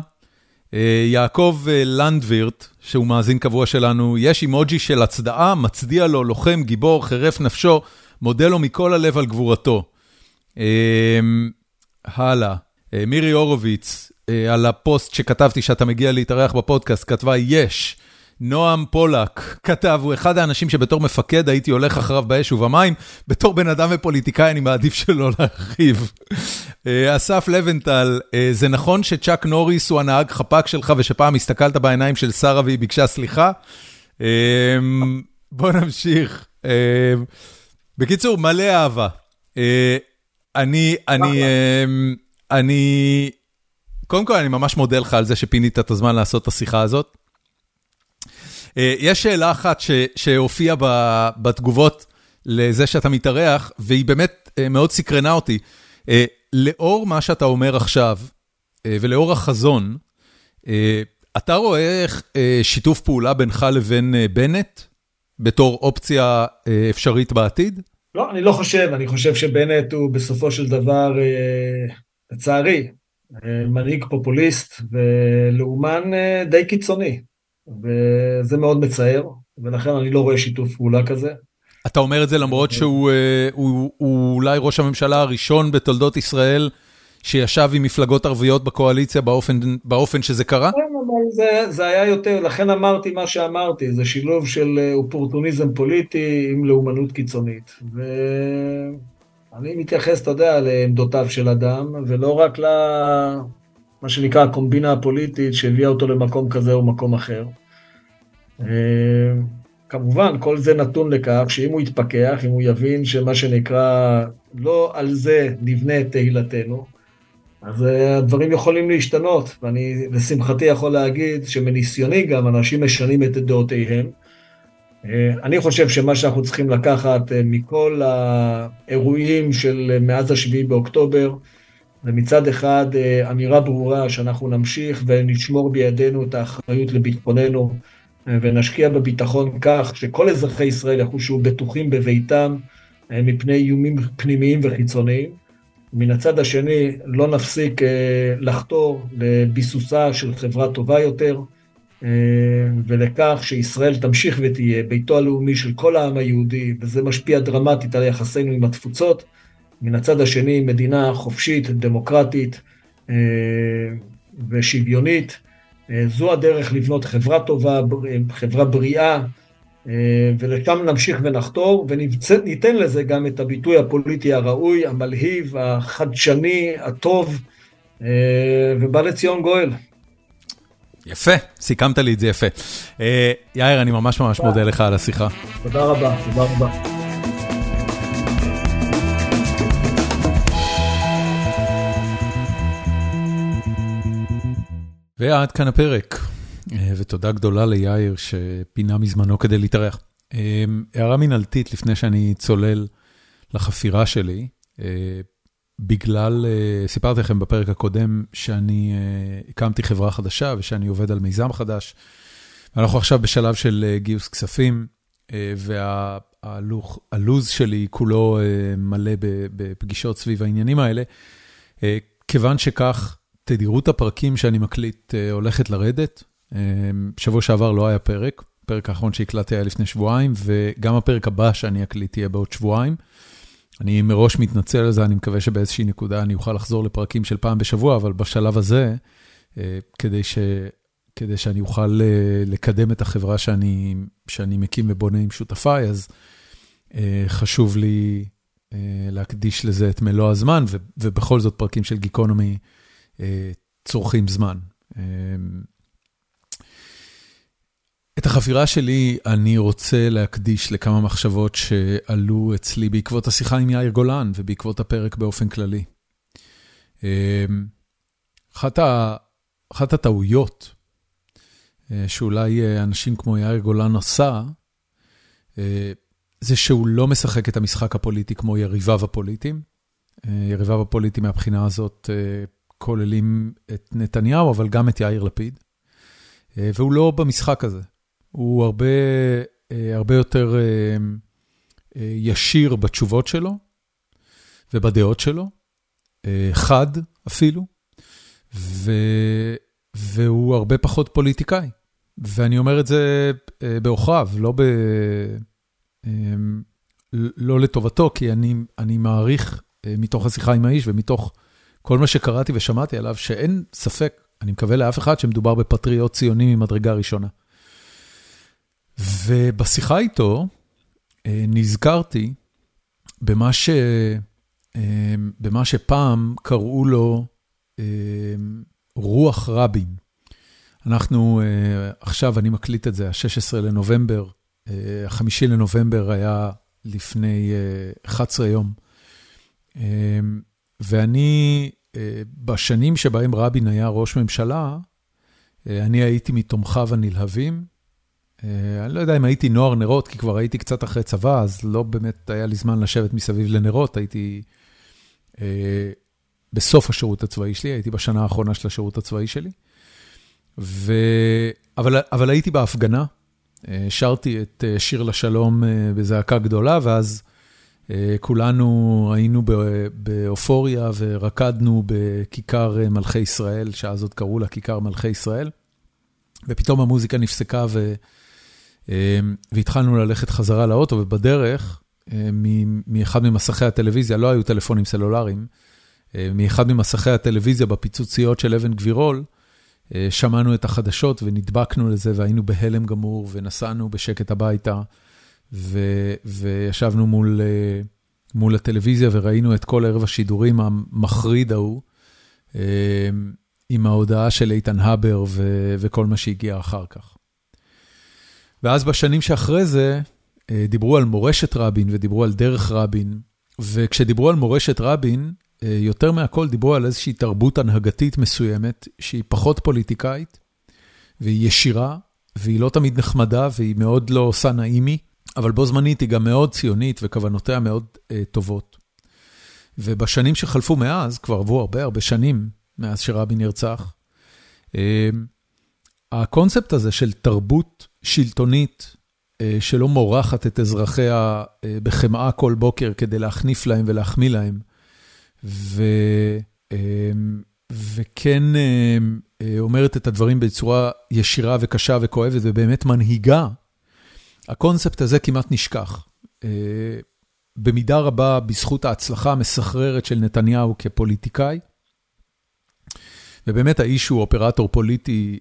יעקב לנדווירט, שהוא מאזין קבוע שלנו, יש אימוג'י של הצדעה, מצדיע לו, לוחם, גיבור, חרף נפשו, מודה לו מכל הלב על גבורתו. הלאה, מירי הורוביץ, על הפוסט שכתבתי שאתה מגיע להתארח בפודקאסט, כתבה יש. נועם פולק כתב, הוא אחד האנשים שבתור מפקד הייתי הולך אחריו באש ובמים, בתור בן אדם ופוליטיקאי אני מעדיף שלא להרחיב. אסף לבנטל, זה נכון שצ'אק נוריס הוא הנהג חפ"ק שלך ושפעם הסתכלת בעיניים של שרה והיא ביקשה סליחה? בוא נמשיך. בקיצור, מלא אהבה. קודם כל אני ממש מודה לך על זה שפינית את הזמן לעשות את השיחה הזאת. יש שאלה אחת שהופיעה בתגובות לזה שאתה מתארח, והיא באמת מאוד סקרנה אותי. לאור מה שאתה אומר עכשיו, ולאור החזון, אתה רואה שיתוף פעולה בינך לבין בנט, בתור אופציה אפשרית בעתיד? לא, אני לא חושב. אני חושב שבנט הוא בסופו של דבר לצערי, מנהיג פופוליסט ולאומן די קיצוני. וזה מאוד מצער, ולכן אני לא רואה שיתוף פעולה כזה. אתה אומר את זה למרות שהוא אולי ראש הממשלה הראשון בתולדות ישראל, שישב עם מפלגות ערביות בקואליציה באופן שזה קרה? זה היה יותר, לכן אמרתי מה שאמרתי, זה שילוב של אופורטוניזם פוליטי עם לאומנות קיצונית. ואני מתייחס, אתה יודע, לעמדותיו של אדם, ולא רק מה שנקרא הקומבינה הפוליטית שהביאה אותו למקום כזה או מקום אחר. כמובן, כל זה נתון לכך שאם הוא יתפכח, אם הוא יבין שמה שנקרא, לא על זה נבנה את תהילתנו, אז הדברים יכולים להשתנות, ואני לשמחתי יכול להגיד שמניסיוני גם אנשים משנים את דעותיהם. אני חושב שמה שאנחנו צריכים לקחת מכל האירועים של מאז השביעי באוקטובר, ומצד אחד אמירה ברורה שאנחנו נמשיך ונשמור בידינו את האחריות לביטחוננו, ונשקיע בביטחון כך שכל אזרחי ישראל יחושו בטוחים בביתם מפני איומים פנימיים וחיצוניים. מן הצד השני לא נפסיק לחתור לביסוסה של חברה טובה יותר, ולכך שישראל תמשיך ותהיה ביתו הלאומי של כל העם היהודי, וזה משפיע דרמטית על יחסינו עם התפוצות. מן הצד השני מדינה חופשית, דמוקרטית ושוויונית. זו הדרך לבנות חברה טובה, חברה בריאה, ולשם נמשיך ונחתור, וניתן לזה גם את הביטוי הפוליטי הראוי, המלהיב, החדשני, הטוב, ובא לציון גואל. יפה, סיכמת לי את זה יפה. יאיר, אני ממש ממש מודה לך על השיחה. תודה רבה, תודה רבה. ועד כאן הפרק, ותודה גדולה ליאיר שפינה מזמנו כדי להתארח. הערה מנהלתית לפני שאני צולל לחפירה שלי, בגלל, סיפרתי לכם בפרק הקודם שאני הקמתי חברה חדשה ושאני עובד על מיזם חדש, ואנחנו עכשיו בשלב של גיוס כספים, והלוז שלי כולו מלא בפגישות סביב העניינים האלה, כיוון שכך, תדירות הפרקים שאני מקליט הולכת לרדת. שבוע שעבר לא היה פרק, הפרק האחרון שהקלטתי היה לפני שבועיים, וגם הפרק הבא שאני אקליט תהיה בעוד שבועיים. אני מראש מתנצל על זה, אני מקווה שבאיזושהי נקודה אני אוכל לחזור לפרקים של פעם בשבוע, אבל בשלב הזה, כדי שאני אוכל לקדם את החברה שאני מקים ובונה עם שותפיי, אז חשוב לי להקדיש לזה את מלוא הזמן, ובכל זאת פרקים של גיקונומי, צורכים זמן. את החפירה שלי אני רוצה להקדיש לכמה מחשבות שעלו אצלי בעקבות השיחה עם יאיר גולן ובעקבות הפרק באופן כללי. אחת הטעויות שאולי אנשים כמו יאיר גולן עשה, זה שהוא לא משחק את המשחק הפוליטי כמו יריביו הפוליטיים. יריביו הפוליטיים מהבחינה הזאת כוללים את נתניהו, אבל גם את יאיר לפיד. והוא לא במשחק הזה. הוא הרבה יותר ישיר בתשובות שלו, ובדעות שלו, חד אפילו, והוא הרבה פחות פוליטיקאי. ואני אומר את זה באוכב, לא לטובתו, כי אני מעריך מתוך השיחה עם האיש, ומתוך כל מה שקראתי ושמעתי עליו, שאין ספק, אני מקווה לאף אחד, שמדובר בפטריוט ציוני ממדרגה ראשונה. ובשיחה איתו, נזכרתי במה שפעם קראו לו רוח רבין. אנחנו, עכשיו אני מקליט את זה, ה-16 לנובמבר, ה-5 לנובמבר היה לפני 11 יום. ואני, בשנים שבהם רבין היה ראש ממשלה, אני הייתי מתומכיו הנלהבים. אני לא יודע אם הייתי נוער נרות, כי כבר הייתי קצת אחרי צבא, אז לא באמת היה לי זמן לשבת מסביב לנרות. הייתי בסוף השירות הצבאי שלי, הייתי בשנה האחרונה של השירות הצבאי שלי. אבל הייתי בהפגנה, שרתי את שיר לשלום בזעקה גדולה, ואז כולנו היינו באופוריה ורקדנו בכיכר מלכי ישראל, שאז עוד קראו לה כיכר מלכי ישראל, ופתאום המוזיקה נפסקה והתחלנו ללכת חזרה לאוטו, ובדרך, מאחד ממסכי הטלוויזיה, לא היו טלפונים סלולריים, מאחד ממסכי הטלוויזיה בפיצוציות של אבן גבירול, שמענו את החדשות ונדבקנו לזה, והיינו בהלם גמור ונסענו בשקט הביתה, וישבנו מול הטלוויזיה וראינו את כל ערב השידורים המחריד ההוא, עם ההודעה של איתן הבר וכל מה שהגיע אחר כך. ואז בשנים שאחרי זה, דיברו על מורשת רבין ודיברו על דרך רבין, וכשדיברו על מורשת רבין, יותר מהכל דיברו על איזושהי תרבות הנהגתית מסוימת, שהיא פחות פוליטיקאית, והיא ישירה, והיא לא תמיד נחמדה, והיא מאוד לא עושה נעימי, אבל בו זמנית היא גם מאוד ציונית וכוונותיה מאוד טובות. ובשנים שחלפו מאז, כבר עברו הרבה שנים מאז שרבין נרצח, הקונספט הזה של תרבות שלטונית שלא מורחת את אזרחיה בחמאה כל בוקר כדי להחניף להם ולהחמיא להם, וכן אומרת את הדברים בצורה ישירה וקשה וכואבת ובאמת מנהיגה, הקונספט הזה כמעט נשכח. במידה רבה בזכות ההצלחה המסחררת של נתניהו כפוליטיקאי, ובאמת האיש הוא אופרטור פוליטי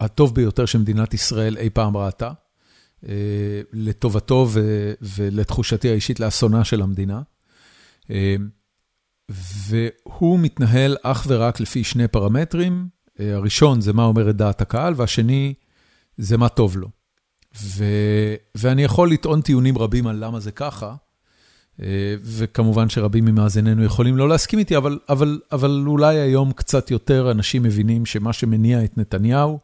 הטוב ביותר שמדינת ישראל אי פעם ראתה, לטובתו ולתחושתי האישית לאסונה של המדינה. והוא מתנהל אך ורק לפי שני פרמטרים, הראשון זה מה אומרת דעת הקהל, והשני זה מה טוב לו. ואני יכול לטעון טיעונים רבים על למה זה ככה, וכמובן שרבים ממאזיננו יכולים לא להסכים איתי, אבל אולי היום קצת יותר אנשים מבינים שמה שמניע את נתניהו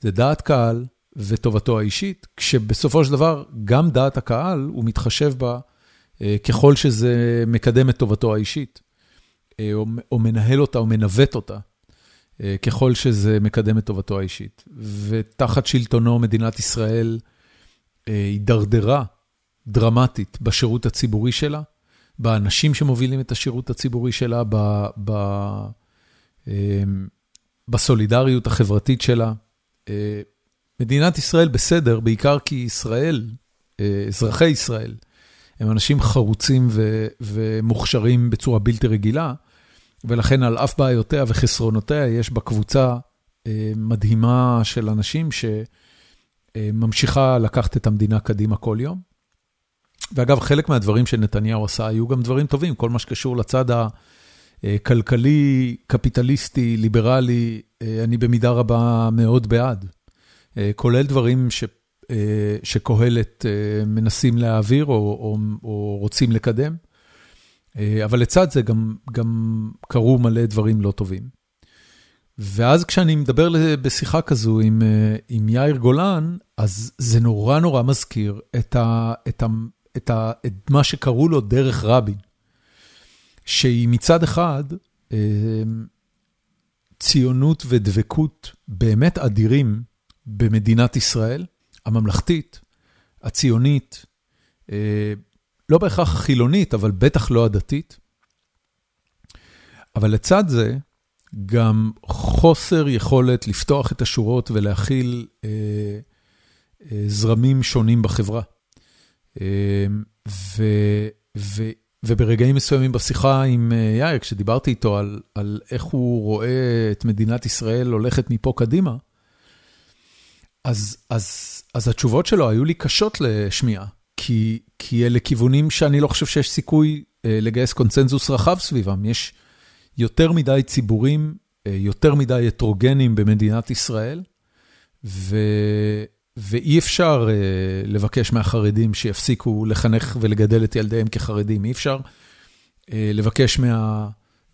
זה דעת קהל וטובתו האישית, כשבסופו של דבר גם דעת הקהל הוא מתחשב בה ככל שזה מקדם את טובתו האישית, או מנהל אותה או מנווט אותה, ככל שזה מקדם את טובתו האישית. ותחת שלטונו מדינת ישראל הידרדרה דרמטית בשירות הציבורי שלה, באנשים שמובילים את השירות הציבורי שלה, בסולידריות החברתית שלה. מדינת ישראל בסדר, בעיקר כי ישראל, אזרחי ישראל, הם אנשים חרוצים ומוכשרים בצורה בלתי רגילה, ולכן על אף בעיותיה וחסרונותיה יש בקבוצה מדהימה של אנשים שממשיכה לקחת את המדינה קדימה כל יום. ואגב, חלק מהדברים שנתניהו עשה היו גם דברים טובים, כל מה שקשור לצד הכלכלי, קפיטליסטי, ליברלי, אני במידה רבה מאוד בעד. כולל דברים שקהלת מנסים להעביר או רוצים לקדם. אבל לצד זה גם קרו מלא דברים לא טובים. ואז כשאני מדבר בשיחה כזו עם יאיר גולן, אז זה נורא נורא מזכיר את מה שקראו לו דרך רבין, שהיא מצד אחד ציונות ודבקות באמת אדירים במדינת ישראל, הממלכתית, הציונית, לא בהכרח החילונית, אבל בטח לא הדתית. אבל לצד זה, גם חוסר יכולת לפתוח את השורות ולהכיל זרמים שונים בחברה. וברגעים מסוימים בשיחה עם יאיר, כשדיברתי איתו על איך הוא רואה את מדינת ישראל הולכת מפה קדימה, אז התשובות שלו היו לי קשות לשמיעה. כי אלה כיוונים שאני לא חושב שיש סיכוי לגייס קונצנזוס רחב סביבם. יש יותר מדי ציבורים, יותר מדי הטרוגנים במדינת ישראל, ואי אפשר לבקש מהחרדים שיפסיקו לחנך ולגדל את ילדיהם כחרדים. אי אפשר לבקש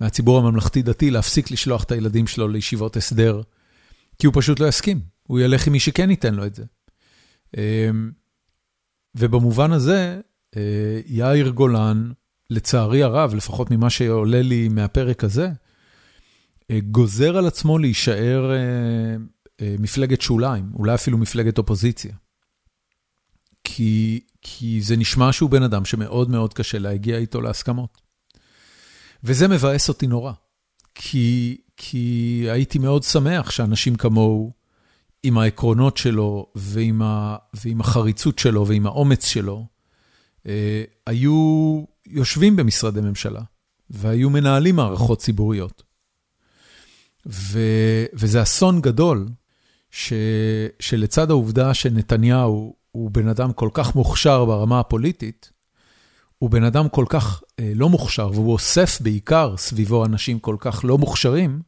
מהציבור הממלכתי דתי להפסיק לשלוח את הילדים שלו לישיבות הסדר, כי הוא פשוט לא יסכים. הוא ילך עם מי שכן ייתן לו את זה. ובמובן הזה, יאיר גולן, לצערי הרב, לפחות ממה שעולה לי מהפרק הזה, גוזר על עצמו להישאר מפלגת שוליים, אולי אפילו מפלגת אופוזיציה. כי זה נשמע שהוא בן אדם שמאוד מאוד קשה להגיע איתו להסכמות. וזה מבאס אותי נורא, כי הייתי מאוד שמח שאנשים כמוהו, עם העקרונות שלו, ועם החריצות שלו, ועם האומץ שלו, היו יושבים במשרדי ממשלה, והיו מנהלים מערכות ציבוריות. וזה אסון גדול, שלצד העובדה שנתניהו הוא בן אדם כל כך מוכשר ברמה הפוליטית, הוא בן אדם כל כך לא מוכשר, והוא אוסף בעיקר סביבו אנשים כל כך לא מוכשרים,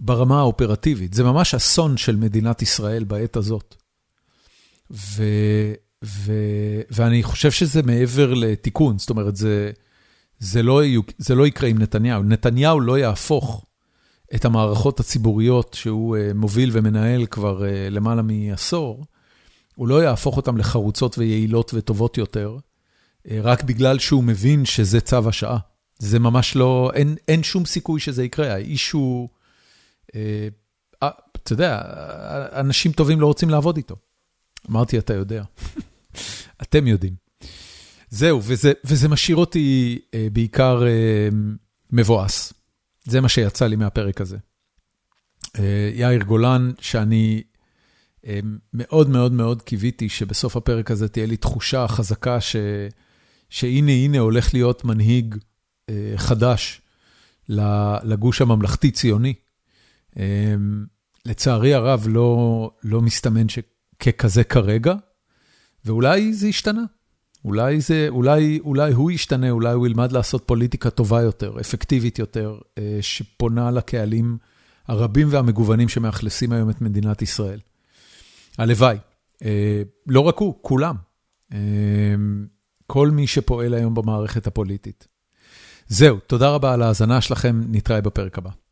ברמה האופרטיבית. זה ממש אסון של מדינת ישראל בעת הזאת. ואני חושב שזה מעבר לתיקון. זאת אומרת, זה לא יקרה עם נתניהו. נתניהו לא יהפוך את המערכות הציבוריות שהוא מוביל ומנהל כבר למעלה מעשור. הוא לא יהפוך אותם לחרוצות ויעילות וטובות יותר, רק בגלל שהוא מבין שזה צו השעה. זה ממש לא, אין שום סיכוי שזה יקרה. האיש הוא, אתה יודע, אנשים טובים לא רוצים לעבוד איתו. אמרתי, אתה יודע. אתם יודעים. זהו, וזה משאיר אותי בעיקר מבואס. זה מה שיצא לי מהפרק הזה. יאיר גולן, שאני מאוד מאוד מאוד קיוויתי שבסוף הפרק הזה תהיה לי תחושה חזקה שהנה הולך להיות מנהיג חדש לגוש הממלכתי ציוני. לצערי הרב לא מסתמן ככזה כרגע, ואולי זה השתנה. אולי הוא ישתנה, אולי הוא ילמד לעשות פוליטיקה טובה יותר, אפקטיבית יותר, שפונה לקהלים הרבים והמגוונים שמאכלסים היום את מדינת ישראל. הלוואי, לא רק הוא, כולם. כל מי שפועל היום במערכת הפוליטית. זהו, תודה רבה על ההאזנה שלכם, נתראה בפרק הבא.